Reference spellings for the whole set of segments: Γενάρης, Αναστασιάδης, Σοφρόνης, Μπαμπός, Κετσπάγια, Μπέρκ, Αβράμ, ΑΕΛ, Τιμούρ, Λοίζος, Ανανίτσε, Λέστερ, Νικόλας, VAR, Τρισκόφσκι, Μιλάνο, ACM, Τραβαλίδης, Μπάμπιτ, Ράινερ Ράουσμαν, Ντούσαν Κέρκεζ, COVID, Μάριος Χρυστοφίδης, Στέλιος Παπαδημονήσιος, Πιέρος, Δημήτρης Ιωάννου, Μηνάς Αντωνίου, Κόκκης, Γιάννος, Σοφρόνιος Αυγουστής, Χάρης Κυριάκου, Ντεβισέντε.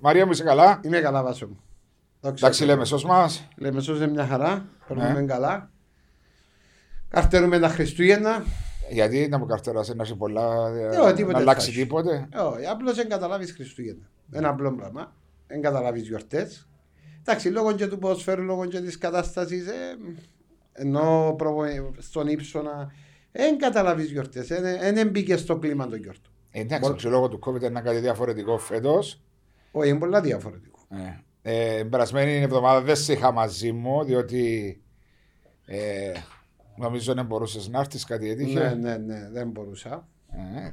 Μαρία μου, είσαι καλά? Είμαι καλά, Βάσο μου. Εντάξει, λέμε σως μας. Λέμε σως είναι μια χαρά. Περνούμε καλά. Καρτερούμε τα Χριστούγεννα. Γιατί να μου καρτεράσει, να είσαι πολλά, να αλλάξει τίποτε. Όχι, απλώς δεν καταλάβεις Χριστούγεννα. Ένα απλό πράγμα. Δεν καταλάβεις γιορτές. Εντάξει, λόγω και του ποδοσφαίρου, λόγω και της κατάστασης, ενώ στον ύψονα, δεν καταλάβεις γιορτές. Δεν μπήκε στο κλίμα των γιορτών. Εντάξει, λόγω του COVID ήταν κάτι διαφορετικό φέτος. Όχι, είναι πολλά διαφορετικό. Περασμένη εβδομάδα δεν σε είχα μαζί μου, διότι νομίζω δεν μπορούσες να έρθεις, κάτι έτυχε. Ναι, δεν μπορούσα.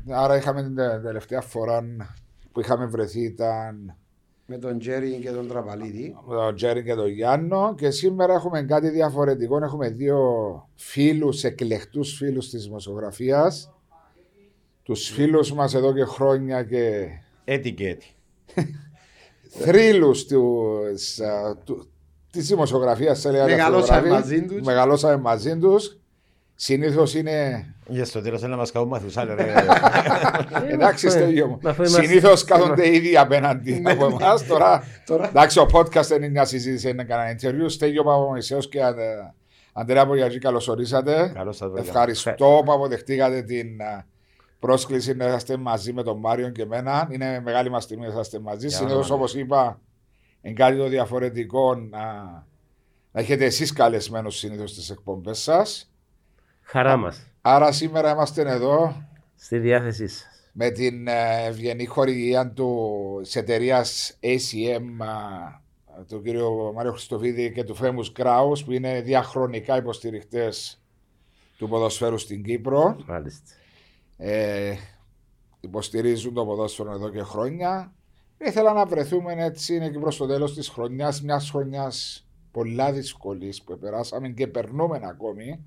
Άρα είχαμε την τελευταία φορά που είχαμε βρεθεί ήταν... με τον Τζέρι και τον Τραβαλίδη. Με τον Τζέρι και τον Γιάννο. Και σήμερα έχουμε κάτι διαφορετικό. Έχουμε δύο φίλους, εκλεκτούς φίλους της δημοσιογραφίας. Τους φίλους μας εδώ και χρόνια και... έτικέτη. Θρύλους της δημοσιογραφίας. Μεγαλώσαμε μαζί τους. Συνήθως είναι... για στο τέλος να μας καούν Μαθουσάλε. Εντάξει, Στέλιο μου. Συνήθως κάθονται ήδη απέναντι από εμάς. Τώρα, εντάξει, ο podcast δεν είναι μια συζήτηση, είναι κανένα interview. Στέλιο Παπαδημονήσιος και Αντρέα Μπογιακή, καλώς ορίσατε. Ευχαριστώ που αποδεχτήκατε την πρόσκληση να είστε μαζί με τον Μάριο και εμένα. Είναι μεγάλη μας τιμή να είστε μαζί. Συνήθως, όπως είπα, είναι κάτι το διαφορετικό να έχετε εσείς καλεσμένους συνήθως στις εκπομπές σας. Χαρά μας. Άρα σήμερα είμαστε εδώ. Στη διάθεσή σας. Με την ευγενή χορηγία της εταιρείας ACM του κ. Μάριο Χρυστοφίδη και του Famous Grouse, που είναι διαχρονικά υποστηρικτές του ποδοσφαίρου στην Κύπρο. Μάλιστα. Υποστηρίζουν το ποδόσφαιρο εδώ και χρόνια. Ήθελα να βρεθούμε έτσι, είναι και προς το τέλος της χρονιάς, μιας χρονιάς πολλά δυσκολής που περάσαμε και περνούμε ακόμη,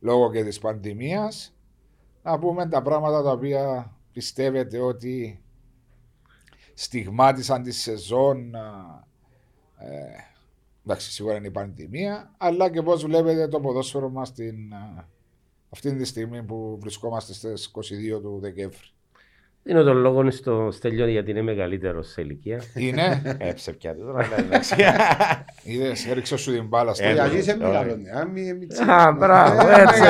λόγω και της πανδημίας, να πούμε τα πράγματα τα οποία πιστεύετε ότι στιγμάτισαν τη σεζόν, εντάξει, σίγουρα είναι η πανδημία, αλλά και πώς βλέπετε το ποδόσφαιρο μας αυτή τη στιγμή που βρισκόμαστε στις 22 του Δεκέμβρη. Δίνω τον λόγο στο Στέλιο γιατί είναι μεγαλύτερο σε ηλικία. Είναι. Έψε πια τώρα. Είδες, έριξε σου την μπάλα στο Στέλιο. Γιατί είσαι μεγάλο. Α, μπράβο, έτσι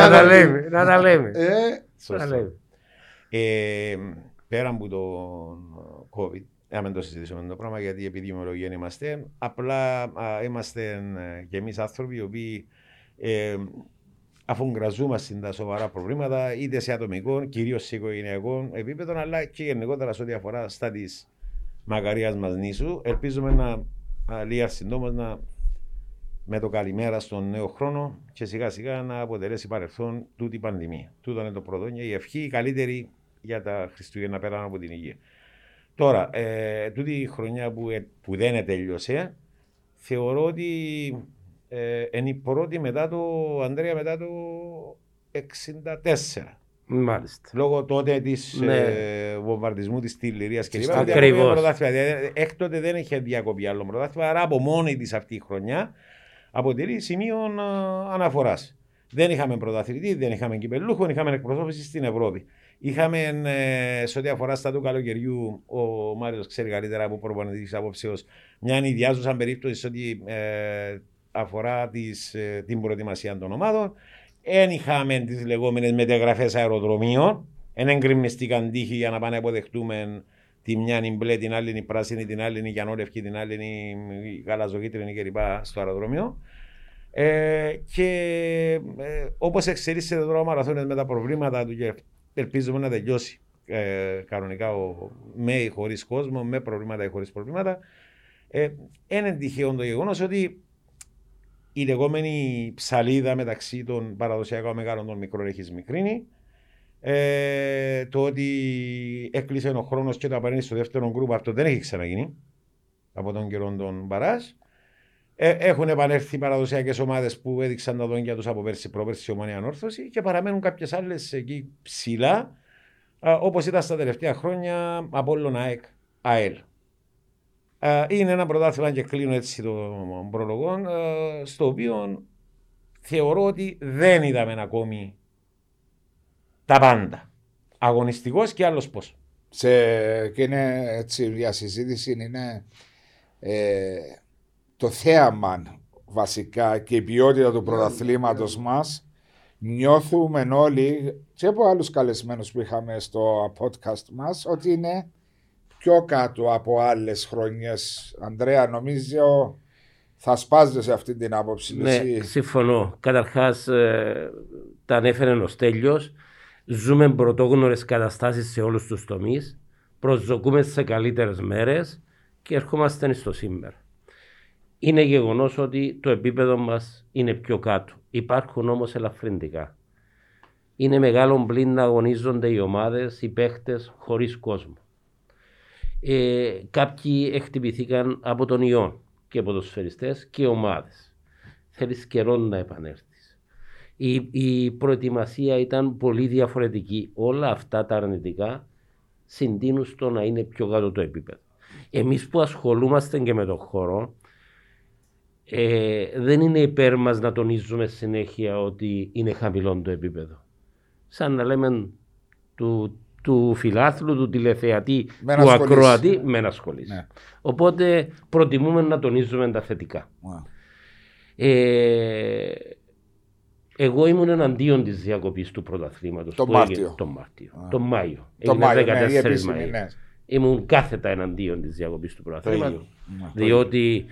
να τα λέμε. Πέρα από τον COVID, να μην το συζητήσουμε το πράγμα γιατί επιδημιολογία είμαστε. Απλά είμαστε και εμείς άνθρωποι οι οποίοι... αφού γραζόμαστε τα σοβαρά προβλήματα, είτε σε ατομικό, κυρίως σε οικογενειακό επίπεδο, αλλά και γενικότερα σε ό,τι αφορά στα της μακαρίας μας νήσου. Ελπίζουμε λίγα συντόμως με το καλημέρα στον νέο χρόνο και σιγά σιγά να αποτελέσει παρελθόν τούτη πανδημία. Τούτο είναι το πρώτο και η ευχή καλύτερη για τα Χριστούγεννα πέραν από την υγεία. Τώρα, τούτη η χρονιά που δεν τελειώσε, θεωρώ ότι είναι η πρώτη μετά το Ανδρέα, μετά το 1964. Μάλιστα. Λόγω τότε της βομβαρδισμού της Τιληρίας και λοιπά. Ακριβώς. Έκτοτε δεν είχε διακοπεί άλλο πρωτάθλημα, άρα από μόνη της αυτή η χρονιά αποτελεί σημείο αναφοράς. Δεν είχαμε πρωταθλητή, δεν είχαμε κυπελούχο, είχαμε εκπροσώπηση στην Ευρώπη. Είχαμε σε ό,τι αφορά στα του καλοκαιριού, ο Μάριος ξέρει καλύτερα από προπονητής απόψεως, μια ανιδιάζουσα περίπτωση ότι αφορά την προετοιμασία των ομάδων. Εν είχαμε τις λεγόμενες μεταγραφές αεροδρομίων. Εν εγκριμνιστήκαν τύχοι για να πάνε να αποδεχτούμε τη μια μπλε, την άλλη η πράσινη, την άλλη η γιανόλευκη, την άλλη η γαλαζοκίτρινη κλπ. Στο αεροδρόμιο. Και όπως εξελίσσεται τώρα ο μαραθώνιος με τα προβλήματα του και ελπίζουμε να τελειώσει κανονικά με ή χωρίς κόσμο, με προβλήματα ή χωρίς προβλήματα. Είναι τυχαίο το γεγονός ότι η λεγόμενη ψαλίδα μεταξύ των παραδοσιακών μεγάλων των μικρών έχει μικρύνει. Το ότι έκλεισε ο χρόνος και το απαραίτητο στο δεύτερο γκρουπ, αυτό δεν έχει ξαναγίνει από τον καιρό των Μπαράζ. Έχουν επανέλθει παραδοσιακές ομάδες που έδειξαν τα δόντια τους από πέρσι, προπέρσι, Ομόνοια, Ανόρθωση και παραμένουν κάποιες άλλες εκεί ψηλά, όπως ήταν στα τελευταία χρόνια Απόλλων, ΑΕΚ, ΑΕΛ. Είναι ένα πρωτάθλημα και κλείνω έτσι των προλογών, στο οποίο θεωρώ ότι δεν είδαμε ακόμη τα πάντα. Αγωνιστικός και άλλος πώς. Και είναι έτσι, μια συζήτηση είναι το θέαμα βασικά και η ποιότητα του πρωταθλήματος μας. Νιώθουμε όλοι και από άλλους καλεσμένους που είχαμε στο podcast μας ότι είναι πιο κάτω από άλλες χρονιές. Ανδρέα, νομίζω θα σπάζεται σε αυτή την άποψη. Ναι, εσύ. Συμφωνώ. Καταρχάς, τα ανέφερε ο Στέλιος. Ζούμε πρωτόγνωρες καταστάσεις σε όλους τους τομείς. Προσδοκούμε σε καλύτερες μέρες και ερχόμαστε στο σήμερα. Είναι γεγονός ότι το επίπεδο μας είναι πιο κάτω. Υπάρχουν όμως ελαφρυντικά. Είναι μεγάλο πλήν να αγωνίζονται οι ομάδες, οι παίχτες χωρίς κόσμο. Κάποιοι εκτυπηθήκαν από τον ιό και ποδοσφαιριστές και ομάδες. Θέλεις καιρό να επανέλθεις. Η προετοιμασία ήταν πολύ διαφορετική. Όλα αυτά τα αρνητικά συντείνουν στο να είναι πιο κάτω το επίπεδο. Εμείς που ασχολούμαστε και με τον χώρο, δεν είναι υπέρ μας να τονίζουμε συνέχεια ότι είναι χαμηλό το επίπεδο. Σαν να λέμε του φιλάθλου, του τηλεθεατή, του ακροατή, με ενασχολήσει. Ναι. Οπότε προτιμούμε να τονίζουμε τα θετικά. Wow. Εγώ ήμουν εναντίον της διακοπής του πρωταθλήματος. Τον Μάιο. Έγινε 14 Μαΐου. Ναι. Ήμουν κάθετα εναντίον της διακοπής του πρωταθλήματος. Διότι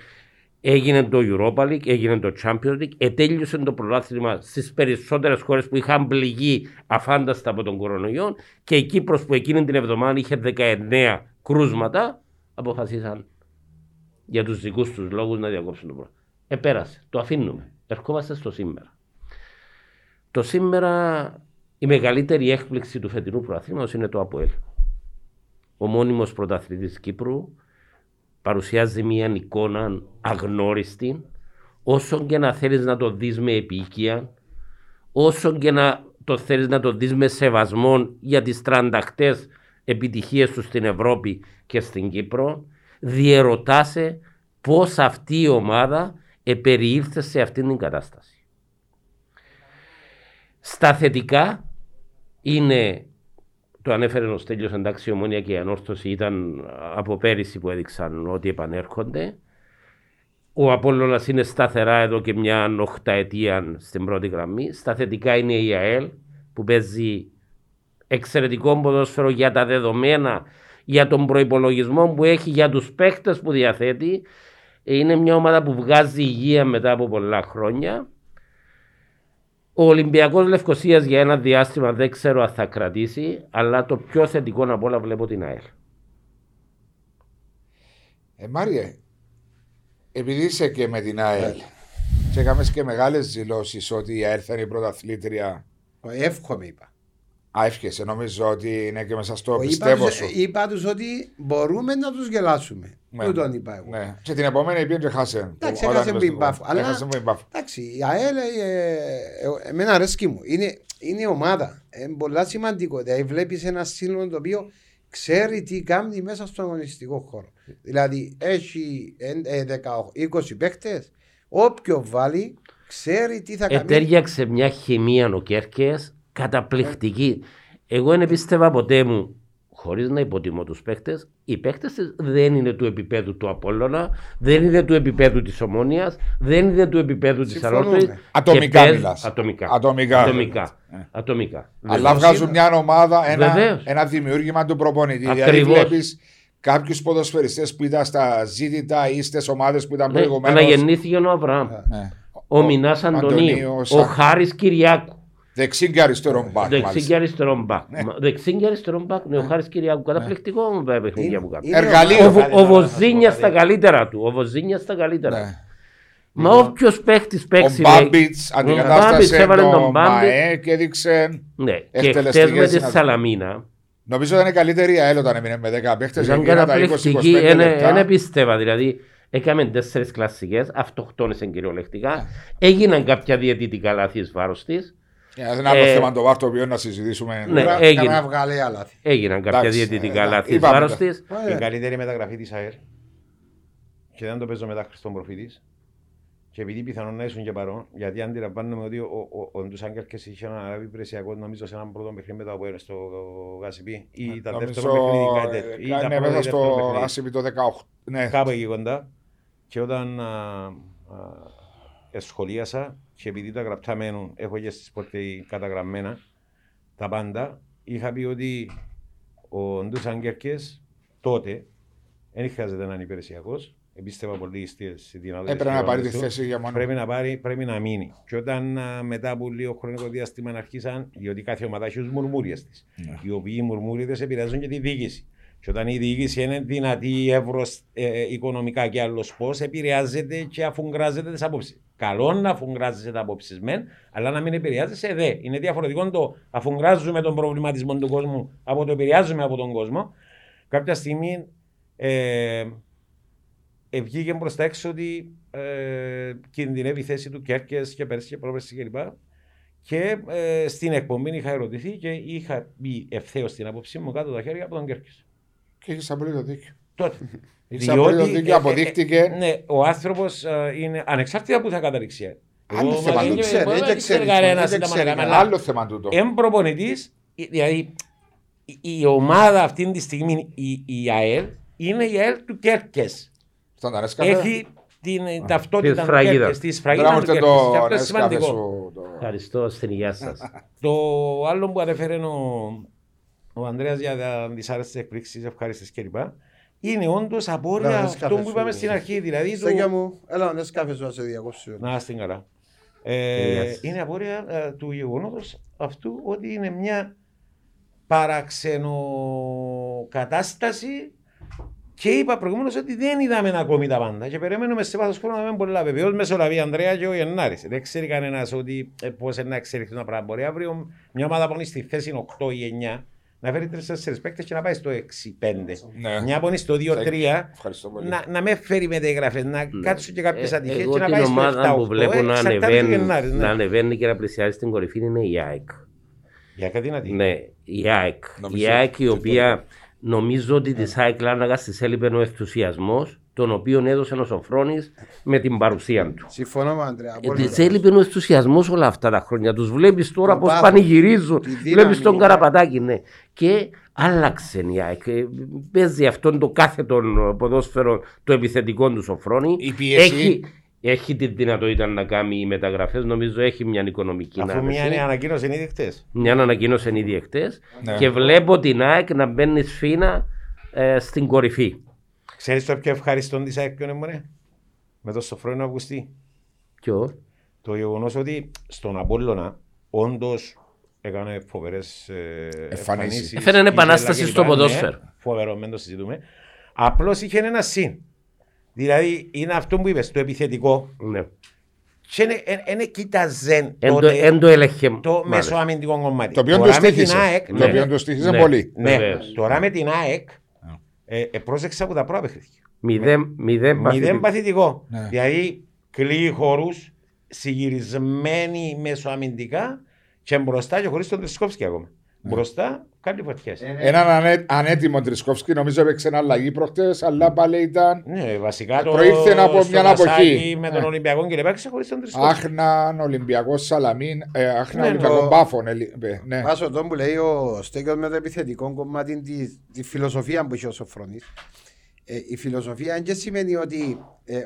έγινε το Europa League, έγινε το Champions League, ετέλειωσε το πρωτάθλημα στις περισσότερες χώρες που είχαν πληγεί αφάνταστα από τον κορονοϊό και η Κύπρος που εκείνη την εβδομάδα είχε 19 κρούσματα αποφασίσαν για τους δικούς τους λόγους να διακόψουν το πρωτάθλημα. Επέρασε, το αφήνουμε. Ερχόμαστε στο σήμερα. Το σήμερα η μεγαλύτερη έκπληξη του φετινού πρωταθλήματος είναι το ΑΠΟΕΛ. Ο μόνιμος πρωταθλητής Κύπρου παρουσιάζει μια εικόνα αγνώριστη, όσο και να θέλεις να το δεις με επίοικια, όσο και να το θέλεις να το δεις με σεβασμό για τις τρανταχτές επιτυχίες του στην Ευρώπη και στην Κύπρο, διερωτάσαι πώς αυτή η ομάδα επεριήλθε σε αυτήν την κατάσταση. Στα θετικά είναι... Το ανέφερε ο Στέλιος, εντάξει, η Ομόνια και η Ανόρθωση ήταν από πέρυσι που έδειξαν ότι επανέρχονται. Ο Απόλλωνας είναι σταθερά εδώ και μια 8ετία στην πρώτη γραμμή. Στα θετικά είναι η ΑΕΛ που παίζει εξαιρετικό ποδόσφαιρο για τα δεδομένα, για τον προϋπολογισμό που έχει, για τους παίκτες που διαθέτει. Είναι μια ομάδα που βγάζει υγεία μετά από πολλά χρόνια. Ο Ολυμπιακός Λευκοσίας για ένα διάστημα δεν ξέρω αν θα κρατήσει, αλλά το πιο θετικό από όλα βλέπω την ΑΕΛ. Μάριε, επειδή είσαι και με την ΑΕΛ και έκαμε και μεγάλες δηλώσεις ότι η ΑΕΛ θα είναι η πρωταθλήτρια. Εύχομαι είπα. Α, εύχεσαι, νομίζω ότι είναι και μέσα στο πιστεύω σου. Είπα τους ότι μπορούμε να τους γελάσουμε. Δεν τον είπα εγώ. Ναι. Και την επόμενη πήγαινε και χάσε. Εντάξει, έχασε μπιμπάφο. Εντάξει, η ΑΕΛ εμένα αρέσκει μου. Είναι ομάδα. Είναι πολλά σημαντικό. Δηλαδή βλέπεις ένα σύλλογο το οποίο ξέρει τι κάνει μέσα στον αγωνιστικό χώρο. Δηλαδή έχει 20 παίκτες, όποιο βάλει ξέρει τι θα κάνει. Ετέριαξε μια χημία ο Κέρκεζ. Καταπληκτική. Εγώ δεν πίστευα ποτέ μου, χωρίς να υποτιμώ τους παίκτες, οι παίκτες δεν είναι του επίπεδου του Απόλλωνα, δεν είναι του επίπεδου της Ομόνιας, δεν είναι του επίπεδου της Ανόρθωσης. Ατομικά. Αλλά βγάζουν μια ομάδα, ένα δημιούργημα του προπονητή. Ακριβώς. Δηλαδή βλέπεις κάποιους ποδοσφαιριστές που ήταν στα ζήτητα ή στις ομάδες που ήταν προηγουμένως. Αναγεννήθηκε ο Αβράμ, ο Μινάς Αντωνίου, ο Χάρης Κυριάκου. Δεξί και αριστερό μπακ. Ο Χάρης Κυριάκου. Καταπληκτικό παιχνίδια που κάνει. Ο Βοζίνιας στα καλύτερα του. Μα όποιος παίχτης παίξει. Ο Μπάμπιτ αντικατάστασε τον ΜΑΕ και έδειξε. Και χτες με τη Σαλαμίνα. Νομίζω ότι ήταν καλύτερη ΑΕΛ όταν έμεινε με 10 παίχτες. Ήταν καταπληκτική. Δεν πίστευα δηλαδή. Έκαμε 4 κλασικές, αυτοκτόνησαν κυριολεκτικά. Έγιναν κάποια διαιτητικά λάθη εις βάρος της. Δεν είναι άλλο θέμα το βάρτο οποίο να συζητήσουμε. Ναι, έγιναν κάποια διαιτητικά λάθη εις βάρος της. Η καλύτερη μεταγραφή της ΑΕΛ. Και δεν το παίζω μετά Χριστόν Προφήτης. Και επειδή πιθανόν να ήσουν και παρόν, γιατί αντιλαμβάνομαι ότι ο Ντούσαν Κέρκεζ είχε αναλάβει υπηρεσιακό, νομίζω, σε έναν πρώτο παιχνίδι μετά από ένα στο Γασιπί ή ήταν δεύτερο παιχνίδι. Ήταν μέσα στο Γασιπί το 18. Κάπου εκεί κοντά. Και όταν εσχολίασα και επειδή τα γραπτά μένουν, έχω και στις πόρτες καταγραμμένα τα πάντα, είχα πει ότι ο Ντούσαν Κέρκεζ τότε δεν χρειάζεται να είναι υπηρεσιακός. Εμπίστευα πολύ στις δυνατότητες. Έπρεπε να πάρει τη θέση για μόνο. Πρέπει να πάρει, πρέπει να μείνει. Και όταν μετά από λίγο χρονικό διάστημα αρχίσαν, διότι κάθε ομάδα έχει τους μουρμούριες της, οι οποίοι μουρμούριες επηρεάζουν και τη διοίκηση. Και όταν η διοίκηση είναι δυνατή οικονομικά και άλλος πώς, επηρεάζεται και αφουγκράζεται τις απόψεις. Καλό να αφουγκράζεσαι τα απόψεις μεν, αλλά να μην επηρεάζεσαι δε. Είναι διαφορετικό το αφουγκράζουμε τον προβληματισμό του κόσμου από το επηρεάζουμε από τον κόσμο. Κάποια στιγμή. Βγήκε προς τα έξω ότι κινδυνεύει η θέση του Κέρκεζ και πέρσι και πρόπερσι κλπ. Και στην εκπομπή είχα ερωτηθεί και είχα μπει ευθέως την άποψή μου κάτω τα χέρια από τον Κέρκεζ. Και είχε απολύτως δίκιο. Τότε. Είχε απολύτως δίκιο, αποδείχτηκε. Ναι, ο άνθρωπος είναι ανεξάρτητα που θα καταλήξει. Άλλο θέμα του ξέρει. Άλλο θέμα του το. Εν προπονητής, δηλαδή η ομάδα αυτή τη στιγμή, η ΑΕΛ, είναι η ΑΕΛ του Κέρκεζ. Έχει την ταυτότητα τη φραγίδα και αυτό είναι σημαντικό. Ευχαριστώ στην υγεία σας. Το άλλο που ανέφερε ο Ανδρέας για τα δυσάρεστες εκπλήξεις, ευχάριστες κλπ. Είναι όντως απόρρια αυτό που είπαμε στην αρχή. Στέγια μου, έλα να σκάφεσαι να σε διακόψω. Να, στην καλά. Είναι απόρρια του γεγονότος αυτού ότι είναι μια παραξενοκατάσταση. Και είπα προηγούμενος ότι δεν είδαμε ακόμη τα πάντα και περιμένουμε σε βάθος χρόνου να δούμε πολλά. Βεβαίως μεσολαβεί Ανδρέα και ο Γενάρης. Δεν ξέρει κανένας ότι πώς να εξελιχθούν τα πράγματα. Μπορεί αύριο μια ομάδα που είναι στη θέση 8 ή 9 να φέρει 3-4 παίκτες και να πάει στο 6-5. Ναι. Μια που είναι στο 2-3 να με φέρει μεταγραφές, να κάτσουν και κάποιες ατυχίες και να πάει στο 7-8. Εγώ την ομάδα που βλέπω να ανεβαίνει και να πλησιάζει την κορυφή είναι η ΑΕΚ. Η ΑΕΚ η οποία. Νομίζω ότι τη ΑΕΚ Λάρνακα τη έλειπε ο ενθουσιασμός, τον οποίο έδωσε ο Σοφρόνης με την παρουσία του. Συμφωνώ με Αντρέα. Τη έλειπε ο ενθουσιασμός όλα αυτά τα χρόνια. Του βλέπει τώρα πώς πανηγυρίζουν. Βλέπει τον Καραπατάκη, ναι. Και άλλαξε η ΑΕΚ. Παίζει αυτόν το κάθε των ποδόσφαιρο το επιθετικό του Σοφρόνη. Η πίεση. Έχει τη δυνατότητα να κάνει μεταγραφές, νομίζω έχει μια οικονομική ανάγκη. Αφού μια ανακοίνωση είναι ήδη χτες. Μια ανακοίνωση είναι ήδη χτες και βλέπω την ΑΕΚ να μπαίνει σφίνα στην κορυφή. Ξέρεις το πιο ευχαριστόν της ΑΕΚ ποιον έμονε, με τον Σοφρόνιο Αυγουστή. Ποιο? Το γεγονός ότι στον Απόλλωνα όντως έκανε φοβερές εμφανίσεις. Έφεραν επανάσταση στο ποδόσφαιρο. Φοβερό, μην το συζητούμε. Απλώς είχε ένα συν. Δηλαδή είναι αυτό που είπες, το επιθετικό. Ναι. Και είναι κοίταζεν το μεσοαμυντικό κομμάτι. Το οποίο το στήχιζε πολύ. Τώρα με την ΑΕΚ πρόσεξα από τα πρώτα παιχνίδια. Μηδέν παθητικό. Δηλαδή κλείει χώρους, συγκυρισμένοι μεσοαμυντικά και μπροστά και χωρίς τον Τρισκόφσκι ακόμα. Μπροστά, κάτι φωτιές. Έναν ανέτοιμο Τρισκόφσκι, νομίζω έπαιξε ένα αλλαγή προχτές, αλλά πάλι ήταν. Ναι, βασικά προήλθε από μια αποχή. Με τον Ολυμπιακό και λεπάξε χωρίς τον Τρισκόφσκι. Άχναν, Ολυμπιακός, Σαλαμίν, Άχναν, Ολυμπιακό Μπάφων. Βάζω εδώ που λέει ο Στέκιος με το επιθετικό κομμάτι τη φιλοσοφία που είχε ο Σοφρόνης. Η φιλοσοφία, αν και σημαίνει ότι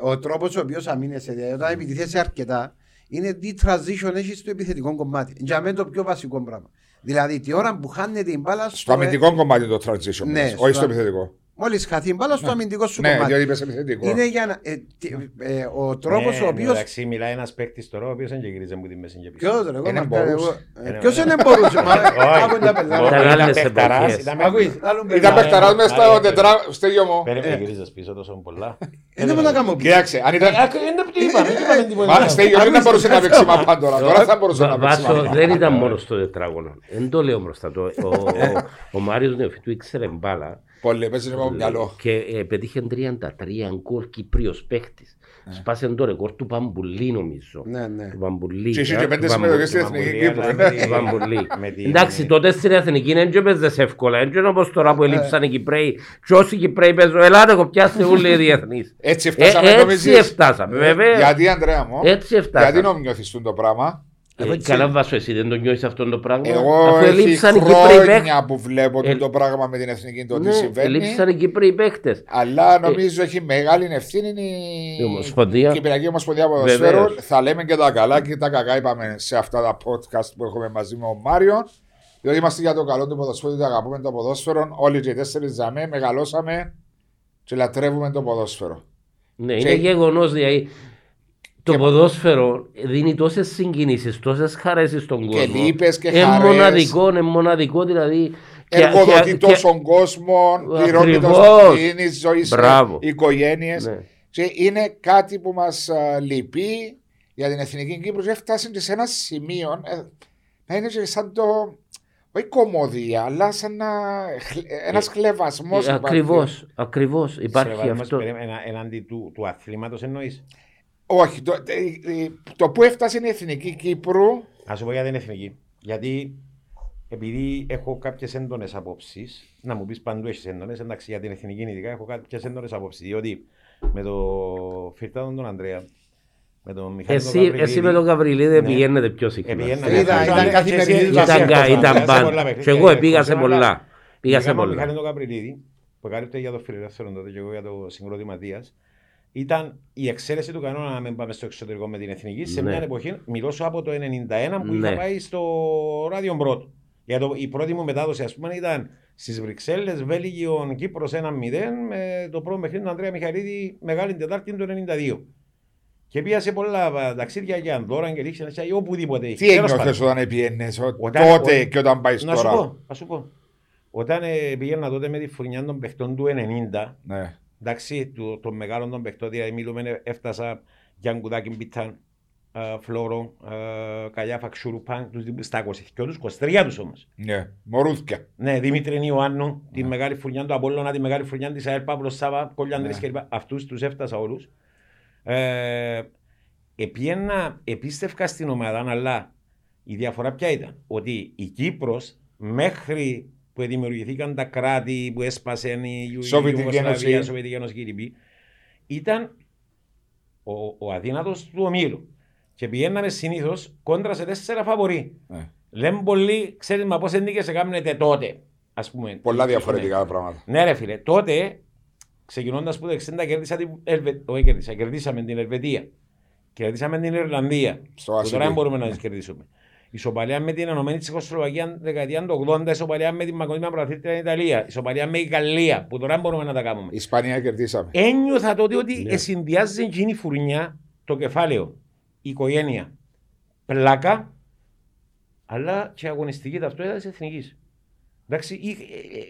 ο τρόπος ο οποίος αμήνεσαι, όταν επιτιθέσαι αρκετά, είναι τι transition έχει στο επιθετικό κομμάτι. Για μένα το πιο βασικό πράγμα. Δηλαδή τη ώρα που χάνεται η μπάλα. Στο αμυντικό κομμάτι το transition. Ναι, όχι στο επιθετικό. Μόλις χαθεί η μπάλα, στο αμυντικό σου κομμάτι. Ναι, διότι είπες επιθετικό. Είναι για να. Ο τρόπος ο οποίος. Εντάξει, μιλάει ένας παίκτης τώρα ο οποίος δεν γυρίζει με τη μέση και πίσω. Ποιος δεν μπορούσε. Ποιος δεν μπορούσε. Ήταν παιχταράς μέσα στο τετράγωνο μου. Πρέπει να γυρίζεις πίσω τόσο πολλά. Δεν μπορώ να κάνω πίσω. Κοιτάξτε, αν ήταν. Δεν μπορούσε να παίξει μα πάντα. Τώρα θα μπορούσε να παίξει. Δεν ήταν μόνο στο τετράγωνο. Δεν το λέω μπροστά του. Ο Μάριος Νεοφίτου ήξερε μπάλα. Πολύ, και πετύχε 33 γκολ Κυπρίος παίχτης. Σπάσε το ρεκόρ του Παμπουλή, νομίζω. Του Παμπουλή. Και είχε και 5 συμμετοχές στην Εθνική Κύπρο. Εντάξει, τότε στην Εθνική δεν έπαιζες εύκολα. Έτσι όπως τώρα που ελείψαν οι Κυπραίοι. Και όσοι Κυπραίοι παίζουν, ελάτε έχω πιάσει όλοι οι διεθνείς. Έτσι φτάσαμε, βέβαια. Γιατί, Αντρέα μου, γιατί νομιώθεις το πράγμα. Καλά βάσω εσύ, δεν το νιώθεις αυτό το πράγμα. Εγώ έχει χρόνια που βλέπω το πράγμα με την εθνική, το τι συμβαίνει. Ελείψαν οι Κύπροι παίκτες. Αλλά νομίζω έχει μεγάλη ευθύνη η Κυπριακή Ομοσπονδία Ποδοσφαίρου. Θα λέμε και τα καλά και τα κακά, είπαμε σε αυτά τα podcast που έχουμε μαζί με τον Μάριο. Διότι είμαστε για το καλό του ποδοσφαίρου, το αγαπούμε το ποδόσφαιρο. Όλοι και οι τέσσερις ζαμέ, μεγαλώσαμε και λατρεύουμε το ποδόσφαιρο. Ναι, είναι γεγονός δηλαδή. Το ποδόσφαιρο δίνει τόσες συγκινήσεις, τόσες χαρές στον κόσμο. Και λείπες και χαρές. Είναι μοναδικό δηλαδή. Εργοδοτεί τόσων κόσμων, πληρώνει τόσων κίνης, ζωής, οικογένειες. Ναι. Και είναι κάτι που μας λυπεί για την Εθνική Κύπρο. Και φτάσει και σε ένα σημείο να είναι και σαν το... Όχι κομμωδία, αλλά σαν ένας χλεβασμός. Ακριβώς υπάρχει αυτό. Εναντί του αθλήματος εννοείς. Όχι, το που έφτασε είναι η Εθνική Κύπρου. Ας σου πω γιατί είναι εθνική. Γιατί επειδή έχω κάποιες έντονες απόψεις, να μου πεις παντού έχεις έντονες, εντάξει για την εθνική ειδικά έχω κάποιες έντονες απόψεις. Διότι με το φυρτάδο τον Ανδρέα, με τον Μιχάλη τον Γαβριλίδη. Εσύ με τον Γαβριλίδη πηγαίνετε πιο συχνά. Ήταν καθημερινή βασίλισσα. Ήταν πάντα. Και εγώ πήγα σε πολλά. Πήγα σε πολλά. Με τον Μιχάλη τον Γαβριλίδη, που κάλυπτε για το φιλελεύθερο τότε και εγώ για το συγκρότημα Δίας. Ήταν η εξαίρεση του κανόνα να μην πάμε στο εξωτερικό με την εθνική. Ναι. Σε μια εποχή, μιλώ από το 1991 που είχα πάει στο Ράδιο Μπρότ. Η πρώτη μου μετάδοση, ας πούμε, ήταν στις Βρυξέλλες, Βέλγιο, Κύπρος 1-0, με το πρώτο παιχνίδι του Ανδρέα Μιχαηλίδη, Μεγάλη Τετάρτη του 1992. Και πήγασε πολλά ταξίδια για Ανδόρα και Λίξεν, ή οπουδήποτε. Τι ένιωθες όταν επιένες τότε και όταν πάει τώρα? Να σου πω. Όταν πήγαινα τότε με τη φουρνιά των παιχτών του 1990. Ναι. Εντάξει, των μεγάλων των παιχτών, δηλαδή μιλούμε, έφτασα Γιάνγκουδάκη Μπιτσάν, Φλόρο, Καλιάφα, Ξουρουπάν, στα 20 και τους 23 τους όμως. Ναι, μωρούθκια. Ναι, Δημήτρη Ιωάννου, τη μεγάλη φουρνιά του Απόλλωνα, τη μεγάλη φουρνιά της ΑΕΛ, Παύλος Σάβα, Κολιανδρής κλπ. Αυτούς τους έφτασα όλους. Επίστευκα στην ομάδα, αλλά η διαφορά ποια ήταν? Ότι η Κύπρος μέχρι που δημιουργηθήκαν τα κράτη που έσπασαν η Ιουγκοσλαβία, Σοβιετική Ένωση κλπ. Ήταν ο αδύνατος του ομίλου. Και πηγαίναμε συνήθως κόντρα σε 4 φαβορί. Λέμε πολλοί, ξέρετε μα πόσες νίκες έκανατε τότε, ας πούμε. Πολλά διαφορετικά πράγματα. Ναι, ρε φίλε, τότε ξεκινώντας που το 60 κερδίσαμε την Ελβετία, κερδίσαμε την Ιρλανδία. Τώρα δεν μπορούμε να τις κερδίσουμε. Ισοπαλία με την Ενωμένη Τσεχοσλοβακία δεκαετία του 1980, ισοπαλία με την Μακεδονία Προαθλήτρια Ιταλία, ισοπαλία με η Γαλλία, που τώρα μπορούμε να τα κάνουμε. Η Ισπανία κερδίσαμε. Ένιωθα τότε ότι συνδυάζει εκείνη η φουρνιά, το κεφάλαιο, η οικογένεια, πλάκα, αλλά και αγωνιστική ταυτότητα τη εθνική. Εντάξει,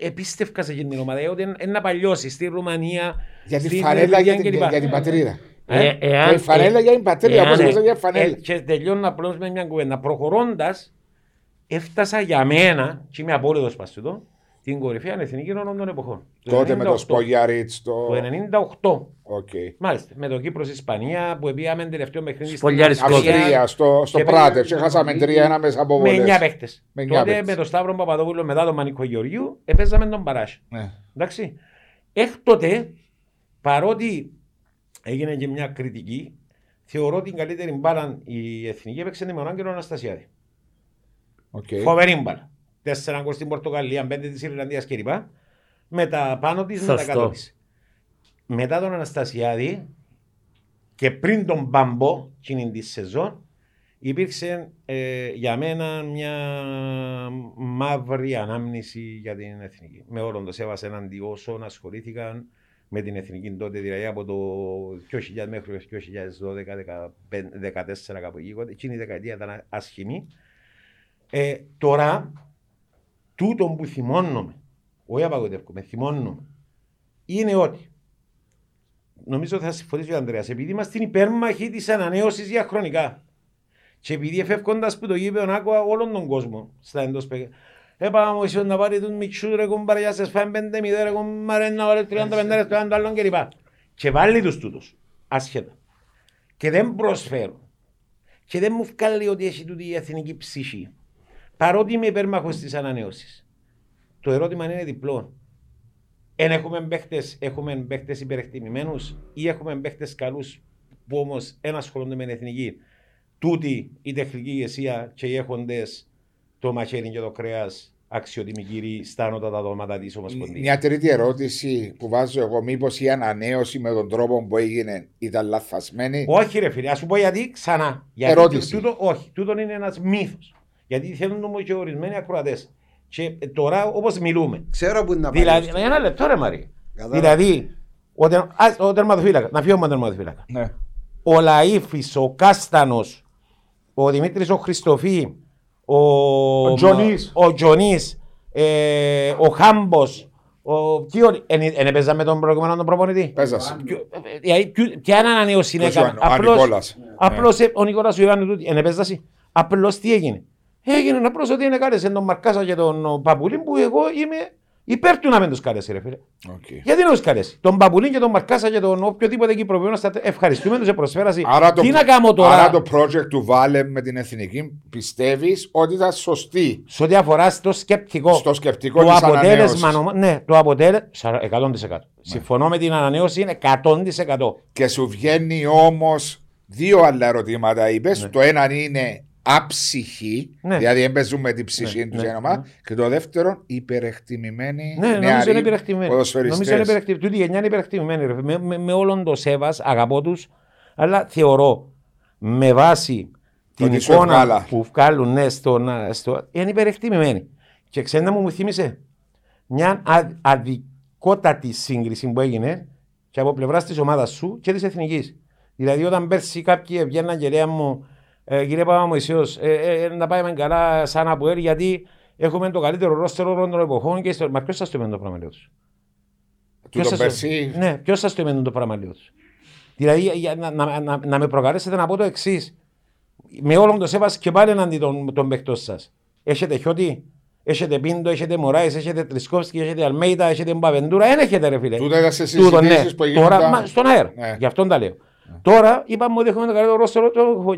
επίστευκα σε εκείνη την ομάδα, ότι είναι να παλιώσει στη Ρουμανία. Για τη φανέλα για την πατρίδα. Η φανέλα για την πατρίδα, όπως είπα για φανέλα. Και τελειώνω απλώς με μια κουβέντα. Προχωρώντας, έφτασα για μένα, και είμαι απόλυτος παστιτό, την κορυφή ανεθνική όλων των εποχών. Τότε με το Σπογιαρίτς το... Το 1998. Μάλιστα, με το Κύπρος Ισπανία που πήγαμε τελευταίο παιχνίδι στην Αυστρία, στο Πράτες, και χάσαμε 3-1 μέσα από βολές. Με 9 παίχτες. Τότε με τον Σταύρο Παπαδόπουλο μετά τον Μανίκο Γεωργίου, έπαιζαμε τον Παράσι. Εντάξει. Έκτοτε, παρότι έγινε και μια κριτική, θεωρώ την καλύτερη μπάλα η εθνική έπαιξε με τον Άγγελο Αναστασιάδη. Φοβερή μπάλα. 4 γκολ στην Πορτογαλία, 5 της Ιρλανδίας κλπ. Με τα πάνω της, με τα κάτω της. Μετά τον Αναστασιάδη και πριν τον Μπαμπό, εκείνη τη σεζόν, υπήρξε για μένα μια μαύρη ανάμνηση για την εθνική. Με όλον το σέβασε έναντι όσων ασχολήθηκαν με την εθνική τότε, δηλαδή από το 2000 μέχρι το 2012-2014 κάπου εκεί, εκείνη η δεκαετία ήταν ασχημή. Τώρα, τούτο που θυμώνομαι, όχι απαγοητεύομαι, θυμώνομαι, είναι ότι, νομίζω θα συμφωνήσει ο Ανδρέας, επειδή είμαστε στην υπέρμαχη της ανανέωσης διαχρονικά και επειδή εφεύγοντας που το γήπεδο άκουα όλων τον κόσμο στα εντός παιχνίδια, Επάμε ίσως να πάρει τους μητσούς ρε κουμπάρ για σας φάμε 5-0 ρε κουμπάρ, ένα ώρα 35 ρε κουμπάρ, και βάλει τους τούτους, ασχέτα. και δεν προσφέρω και δεν μου βγάλει ότι έχει τούτη η εθνική ψυχή, παρότι είμαι υπέρμαχος της ανανέωσης. Το ερώτημα είναι διπλό. Εν έχουμε παίχτες υπερεκτιμημένους ή έχουμε παίχτες καλούς που όμως δεν ασχολούνται με την εθνική. Τούτη η τεχνική ηγεσία και οι έχοντες το μαχαίρι και το κρέας αξιότιμοι κύριοι στα ανώτατα δώματα της Ομοσπονδίας. Μια τρίτη ερώτηση που βάζω εγώ, μήπως η ανανέωση με τον τρόπο που έγινε ήταν λαθασμένη? Όχι ρε φίλε, ας σου πω γιατί ξανά. Γιατί ερώτηση. Τούτον είναι ένας μύθος. Γιατί θέλουν όμως και ορισμένοι ακροατές. Και τώρα όπως μιλούμε. Ξέρω που είναι να πάει. Δηλαδή, ένα λεπτό ρε Μαρία. Δηλαδή, ο τερματοφύλακα, να φύγουμε τον τερματοφύλακα. Ναι. Ο Λαΐφης, ο Κάστανος, ο Δημήτρης ο Χριστοφή, ο Τζονής, ο Χάμπος, εν έπαιζα με τον προηγούμενο τον προπονητή. Παίζας. Ποια είναι ανανέωση είναι έκανα. Απλώς ο Νικόλας ο Ιωάννης εν έπαιζα εσύ. Απλώς τι έγινε. Έγινε απλώς ότι είναι κάρεσε τον Μαρκάσα και τον Παπουλή που εγώ είμαι υπέρ του να μην τους κάρεσε ρε φίλε. Okay. Γιατί να τους κάρεσε. Τον Παπουλή και τον Μαρκάσα και τον οποιοδήποτε Κυπροβιώνας ευχαριστούμε τους επροσφέραση. Άρα τι να κάνω τώρα. Άρα το project του Βάλε με την εθνική πιστεύεις ότι ήταν σωστή. Σε ό,τι αφορά στο σκεπτικό. Στο σκεπτικό το της αποτέλεσμα. Ναι, το αποτέλεσμα 100%. Ναι. Συμφωνώ με την ανανέωση είναι 100%. Και σου βγαίνει όμως δύο άλλα ερωτήματα είπες. Ναι. Το ένα είναι άψυχη, ναι. Δηλαδή εμπεζούμε την ψυχή ναι, του ναι, γενομά ναι. Και το δεύτερο υπερεκτιμημένοι ναι, νεαροί ποδοσφαιριστές. Τούτη γενιά είναι υπερεκτιμημένη με όλον το σέβας, αγαπώ τους, αλλά θεωρώ με βάση το την εικόνα ευκάλα. Που βγάλουν ναι, είναι υπερεκτιμημένοι. Και ξέρετε μου θύμισε μια αδικότατη σύγκριση που έγινε και από πλευράς της ομάδας σου και της εθνικής. Δηλαδή όταν πέρσι κάποιοι έβγαιναν και λέει μου κύριε Παπαδημονήσιος, να πάμε καλά σαν από ελ, γιατί έχουμε το καλύτερο ρόστερ όλων των εποχών. Και μα ποιος σας το είπε το πράγμα τους. Ναι, ποιος σας το είπε το πράγμα τους. Δηλαδή, να με προκαλέσετε να πω το εξής. Με όλον το σέβας και πάλι εναντί των παιχτών σας. Έχετε Χιώτη, έχετε Πίντο, έχετε Μωράης, έχετε Τρισκόφσκι, έχετε Αλμέιτα, έχετε Μπαβεντούρα. Εν έχετε ρε φίλε. Τούτα ήταν σε συζητήσεις που γίνονταν. Τώρα στον αέρα, γι' αυτόν τα λέω. Τώρα είπαμε ότι έχουμε το καλύτερο ρόστερο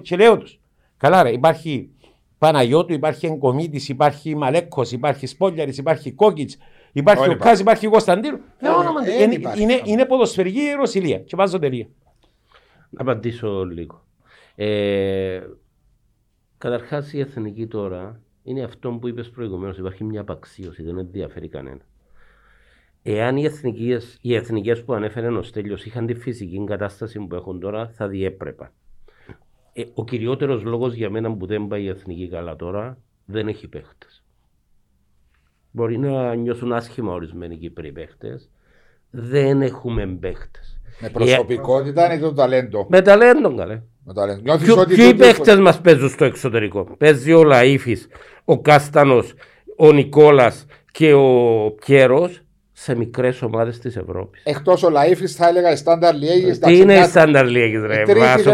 και λέω τους. Καλά ρε, υπάρχει Παναγιώτου, υπάρχει Εγκομίτης, υπάρχει Μαλέκος, υπάρχει Σπόλιαρης, υπάρχει Κόκκης, υπάρχει ο Κάζης, υπάρχει Κωνσταντίνου. Είναι ποδοσφαιρική η Ρωσιλία και βάζω τελεία. Να απαντήσω λίγο. Καταρχάς η εθνική τώρα είναι αυτό που είπες προηγουμένως, υπάρχει μια απαξίωση, δεν ενδιαφέρει κανένα. Εάν οι εθνικές που ανέφεραν ο Στέλιος είχαν τη φυσική κατάσταση που έχουν τώρα, θα διέπρεπαν. Ο κυριότερος λόγος για μένα που δεν πάει η εθνική καλά τώρα, δεν έχει παίχτες. Μπορεί να νιώσουν άσχημα ορισμένοι Κύπροι παίχτες. Δεν έχουμε παίχτες. Με προσωπικότητα είναι το ταλέντο. Με ταλέντο, καλέ. Ποιοι παίχτες μας παίζουν στο εξωτερικό? Παίζει ο Λαΐφης, ο Κάστανος, ο Νικόλας και ο Πιέρος. Σε μικρές ομάδες της Ευρώπης. Εκτός ο Λαΐφης θα έλεγα η Στάνταρ Λιέγης. Τι είναι η Στάνταρ Λιέγης ρε?